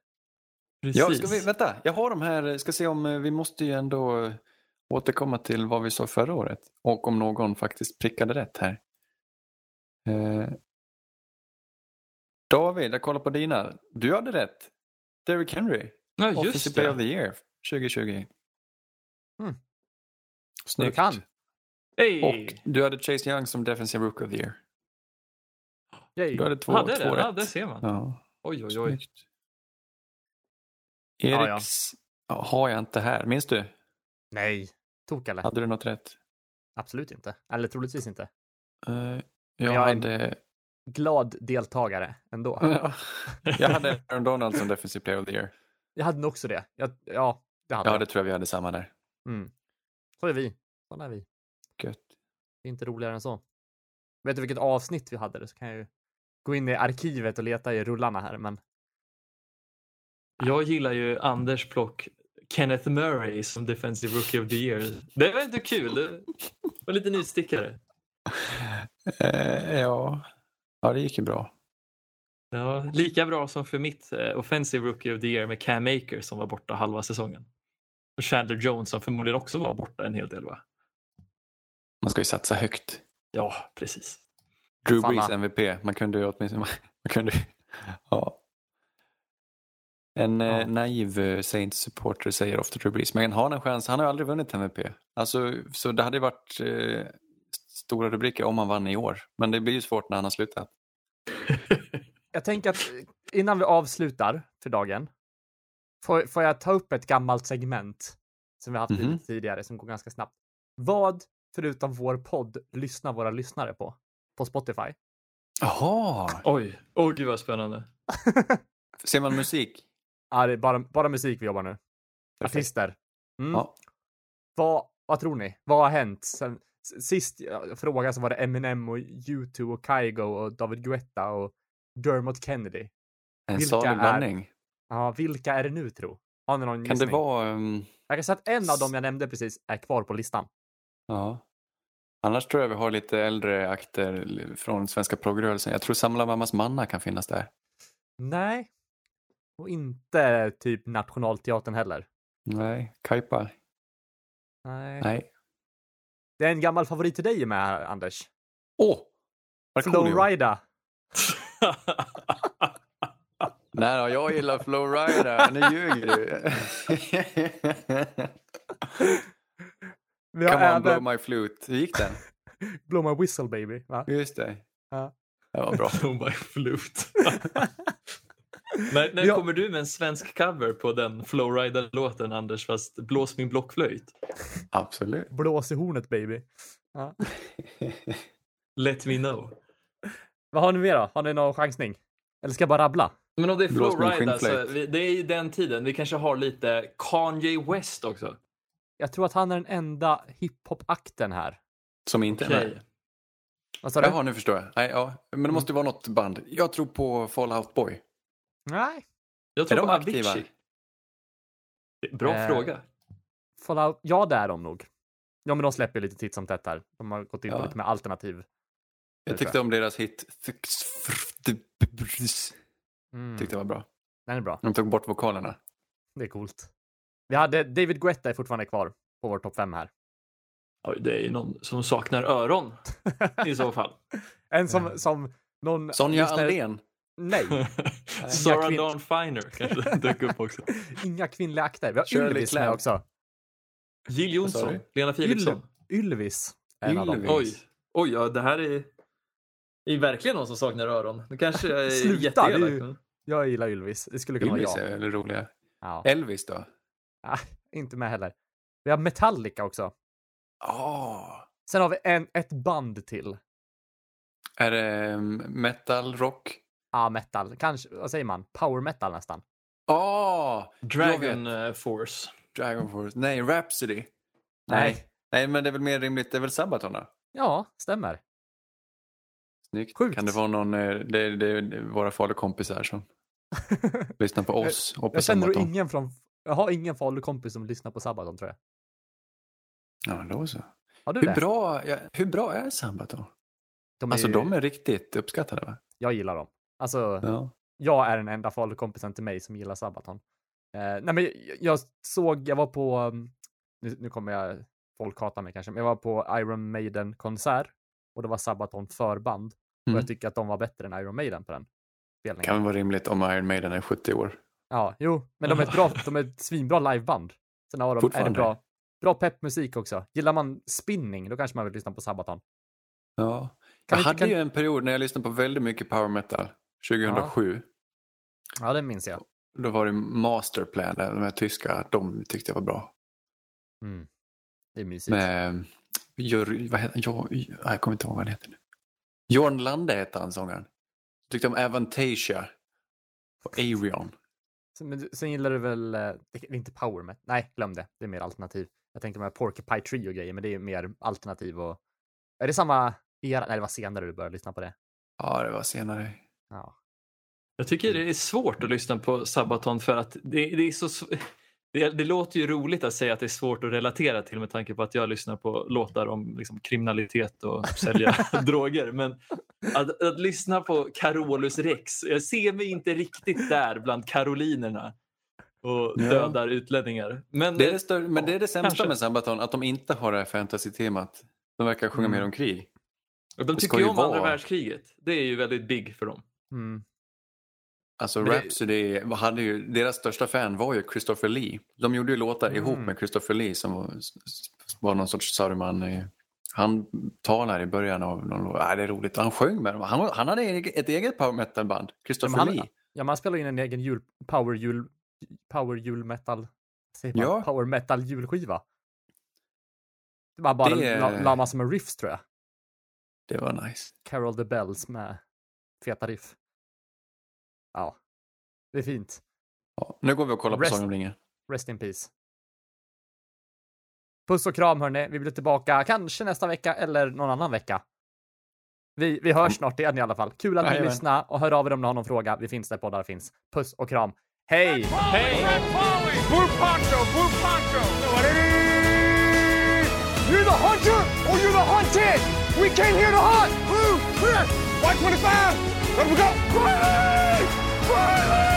Precis. Ja, vänta, jag har de här, ska se om vi måste ju ändå återkomma till vad vi sa förra året och om någon faktiskt prickade rätt här. David, jag kollar på dina. Du hade rätt. Derrick Henry. Ja, just Office Player of the Year 2020. Snyggt. Hey. Och du hade Chase Young som Defensive Rookie of the Year. Hey. Du hade två rätt. Ja, det ser man. Ja. Oj. Snyggt. Eriks har jag inte här, minns du? Nej, tokade. Hade du något rätt? Absolut inte, eller troligtvis inte. Jag hade... glad deltagare ändå. Jag hade Aaron Donald som defensive player of the year. Jag hade nog också det. Det tror jag vi hade samma där. Mm. Så är vi. Sådana är vi. Gött. Det är inte roligare än så. Vet du vilket avsnitt vi hade? Så kan jag ju gå in i arkivet och leta i rullarna här. Men... jag gillar ju Anders plock Kenneth Murray som defensive rookie of the year. Det var inte kul. Det var lite nystickare. Ja, det gick ju bra. Ja, lika bra som för mitt offensive rookie of the year med Cam Akers som var borta halva säsongen. Och Chandler Jones som förmodligen också var borta en hel del, va? Man ska ju satsa högt. Ja, precis. Drew Brees MVP. Man kunde ju åtminstone... Ja. En naiv Saints-supporter säger ofta Drew Brees. Men han har en chans. Han har ju aldrig vunnit MVP. Alltså, så det hade ju varit... stora rubriker om han vann i år. Men det blir ju svårt när han har slutat. Jag tänker att innan vi avslutar för dagen får jag ta upp ett gammalt segment som vi haft tidigare som går ganska snabbt. Vad förutom vår podd lyssnar våra lyssnare på Spotify? Jaha! Oj, gud vad spännande. Ser man musik? Ja, det är bara musik vi jobbar nu. Artister. Mm. Ja. Vad tror ni? Vad har hänt sen... sist jag frågade så var det Eminem och U2 och Kygo och David Guetta och Dermot Kennedy. En salig blandning. Ja, vilka är det nu, tro? Har ni någon gissning? Kan det vara... jag kan säga att en av dem jag nämnde precis är kvar på listan. Ja. Annars tror jag vi har lite äldre akter från svenska progrörelsen. Jag tror Samla Mammas Manna kan finnas där. Nej. Och inte typ Nationalteatern heller. Nej. Kajpa. Nej. Det är en gammal favorit till dig med här, Anders. Flowrider. Nej då, jag gillar Flowrider. Nu ljuger du. Come on, blow my flute. Hur gick den? Blow my whistle, baby. Va? Just det. Ja. Det var bra. Blow my flute. När kommer du med en svensk cover på den Flowrider-låten, Anders? Fast blås min blockflöjt. Absolut. Blås i hornet, baby. Ja. Let me know. Vad har ni mer då? Har ni någon chansning? Eller ska jag bara rabbla? Men om det är Flowrider, så det är i den tiden. Vi kanske har lite Kanye West också. Jag tror att han är den enda hiphop-akten här. Som inte är med. Vad sa du? Jaha, nu förstår jag. Nej, ja. Men det måste ju vara något band. Jag tror på Fall Out Boy. Nej. Jag tror de aktiva. Bra fråga. Fallout, ja, det är de nog. Ja, men de släpper lite titt som tätt här. De har gått in på lite mer alternativ. Jag tyckte om deras hit. Tyckte det var bra. Den är bra. De tog bort vokalerna. Det är coolt. Vi hade David Guetta är fortfarande kvar på vår topp 5 här. Oj, det är ju någon som saknar öron i så fall. En som någon Sonja Aldén. Nej. Sarah Dawn Finer kanske dök upp också. Inga kvinnliga akter. Vi har Shirley Ylvis Clamp med också. Jill Johnson, Lena Philipsson. Ylvis. Oj, ja, det här är verkligen någon som saknar öron. Det kanske är jätteelak. Jag gillar Ylvis. Det skulle kunna vara jag. Ylvis är väldigt roliga. Ja. Elvis då? Ah, inte med heller. Vi har Metallica också. Sen har vi ett band till. Är det metal rock? Ja, metal. Kanske, vad säger man? Power metal nästan. Dragon Force. Nej, Rhapsody. Nej, men det är väl mer rimligt. Det är väl Sabaton då? Ja, stämmer. Snyggt. Sjukt. Kan det vara någon, det är våra falukompisar som lyssnar på oss och på Sabaton. Jag har ingen falukompis som lyssnar på Sabaton, tror jag. Ja, då så. Har du hur bra är Sabaton? De är riktigt uppskattade, va? Jag gillar dem. Alltså, jag är den enda falukompisen till mig som gillar Sabaton. Jag var på... Nu kommer jag... Folk hatar mig kanske. Men jag var på Iron Maiden-konsert. Och det var Sabaton förband. Och jag tycker att de var bättre än Iron Maiden på den spelningen. Kan vara rimligt om Iron Maiden är 70 år. Ja, jo. Men de är ett svinbra liveband. Sen har de bra peppmusik också. Gillar man spinning, då kanske man vill lyssna på Sabaton. Ja. Jag hade ju en period när jag lyssnade på väldigt mycket power metal. 2007. Ja, det minns jag. Då var det Masterplan, de här tyska, de tyckte jag var bra. Mm. Det är mysigt. Men, jag kommer inte ihåg vad han heter nu. Jorn Lande heter han, sångaren. Jag tyckte om Avantasia och Arion. Sen gillar du väl, det är inte Power Metal, nej glöm det, det är mer alternativ. Jag tänkte med Porcupine Tree och grejer, men det är mer alternativ och... Är det samma era? Nej, det var senare du började lyssna på det. Ja, det var senare. Ja. Jag tycker det är svårt att lyssna på Sabaton för att det är så... Det låter ju roligt att säga att det är svårt att relatera till med tanke på att jag lyssnar på låtar om liksom, kriminalitet och sälja droger. Men att lyssna på Carolus Rex, jag ser mig inte riktigt där bland karolinerna och dödar utlänningar. Men det är det sämsta kanske med Sabaton, att de inte har det här fantasy-temat. De verkar sjunga mer om krig. Och de tycker ju om andra världskriget. Det är ju väldigt big för dem. Mm. Alltså Rhapsody, deras största fan var ju Christopher Lee. De gjorde ju låtar ihop med Christopher Lee som var någon sorts saruman. Han talade i början av någon låt. Det är roligt. Han sjöng med dem. Han hade ett eget power metal band. Christopher Lee. Ja, man spelade in en egen power metal julskiva. Det var bara la massor med riffs tror jag. Det var nice. Carol the Bells med feta riff. Ja, det är fint. Ja, nu går vi och kollar på sången. Rest in peace. Puss och kram hörni, vi blir tillbaka kanske nästa vecka eller någon annan vecka. Vi hörs snart igen i alla fall. Kul att ni lyssnar och hör av er om ni har någon fråga. Vi finns där poddar finns. Puss och kram. Hej! Hej! You're the hunter or you're the hunted! We came here to hunt! Blue, clear! White 25! Let me go! Quietly! Quietly!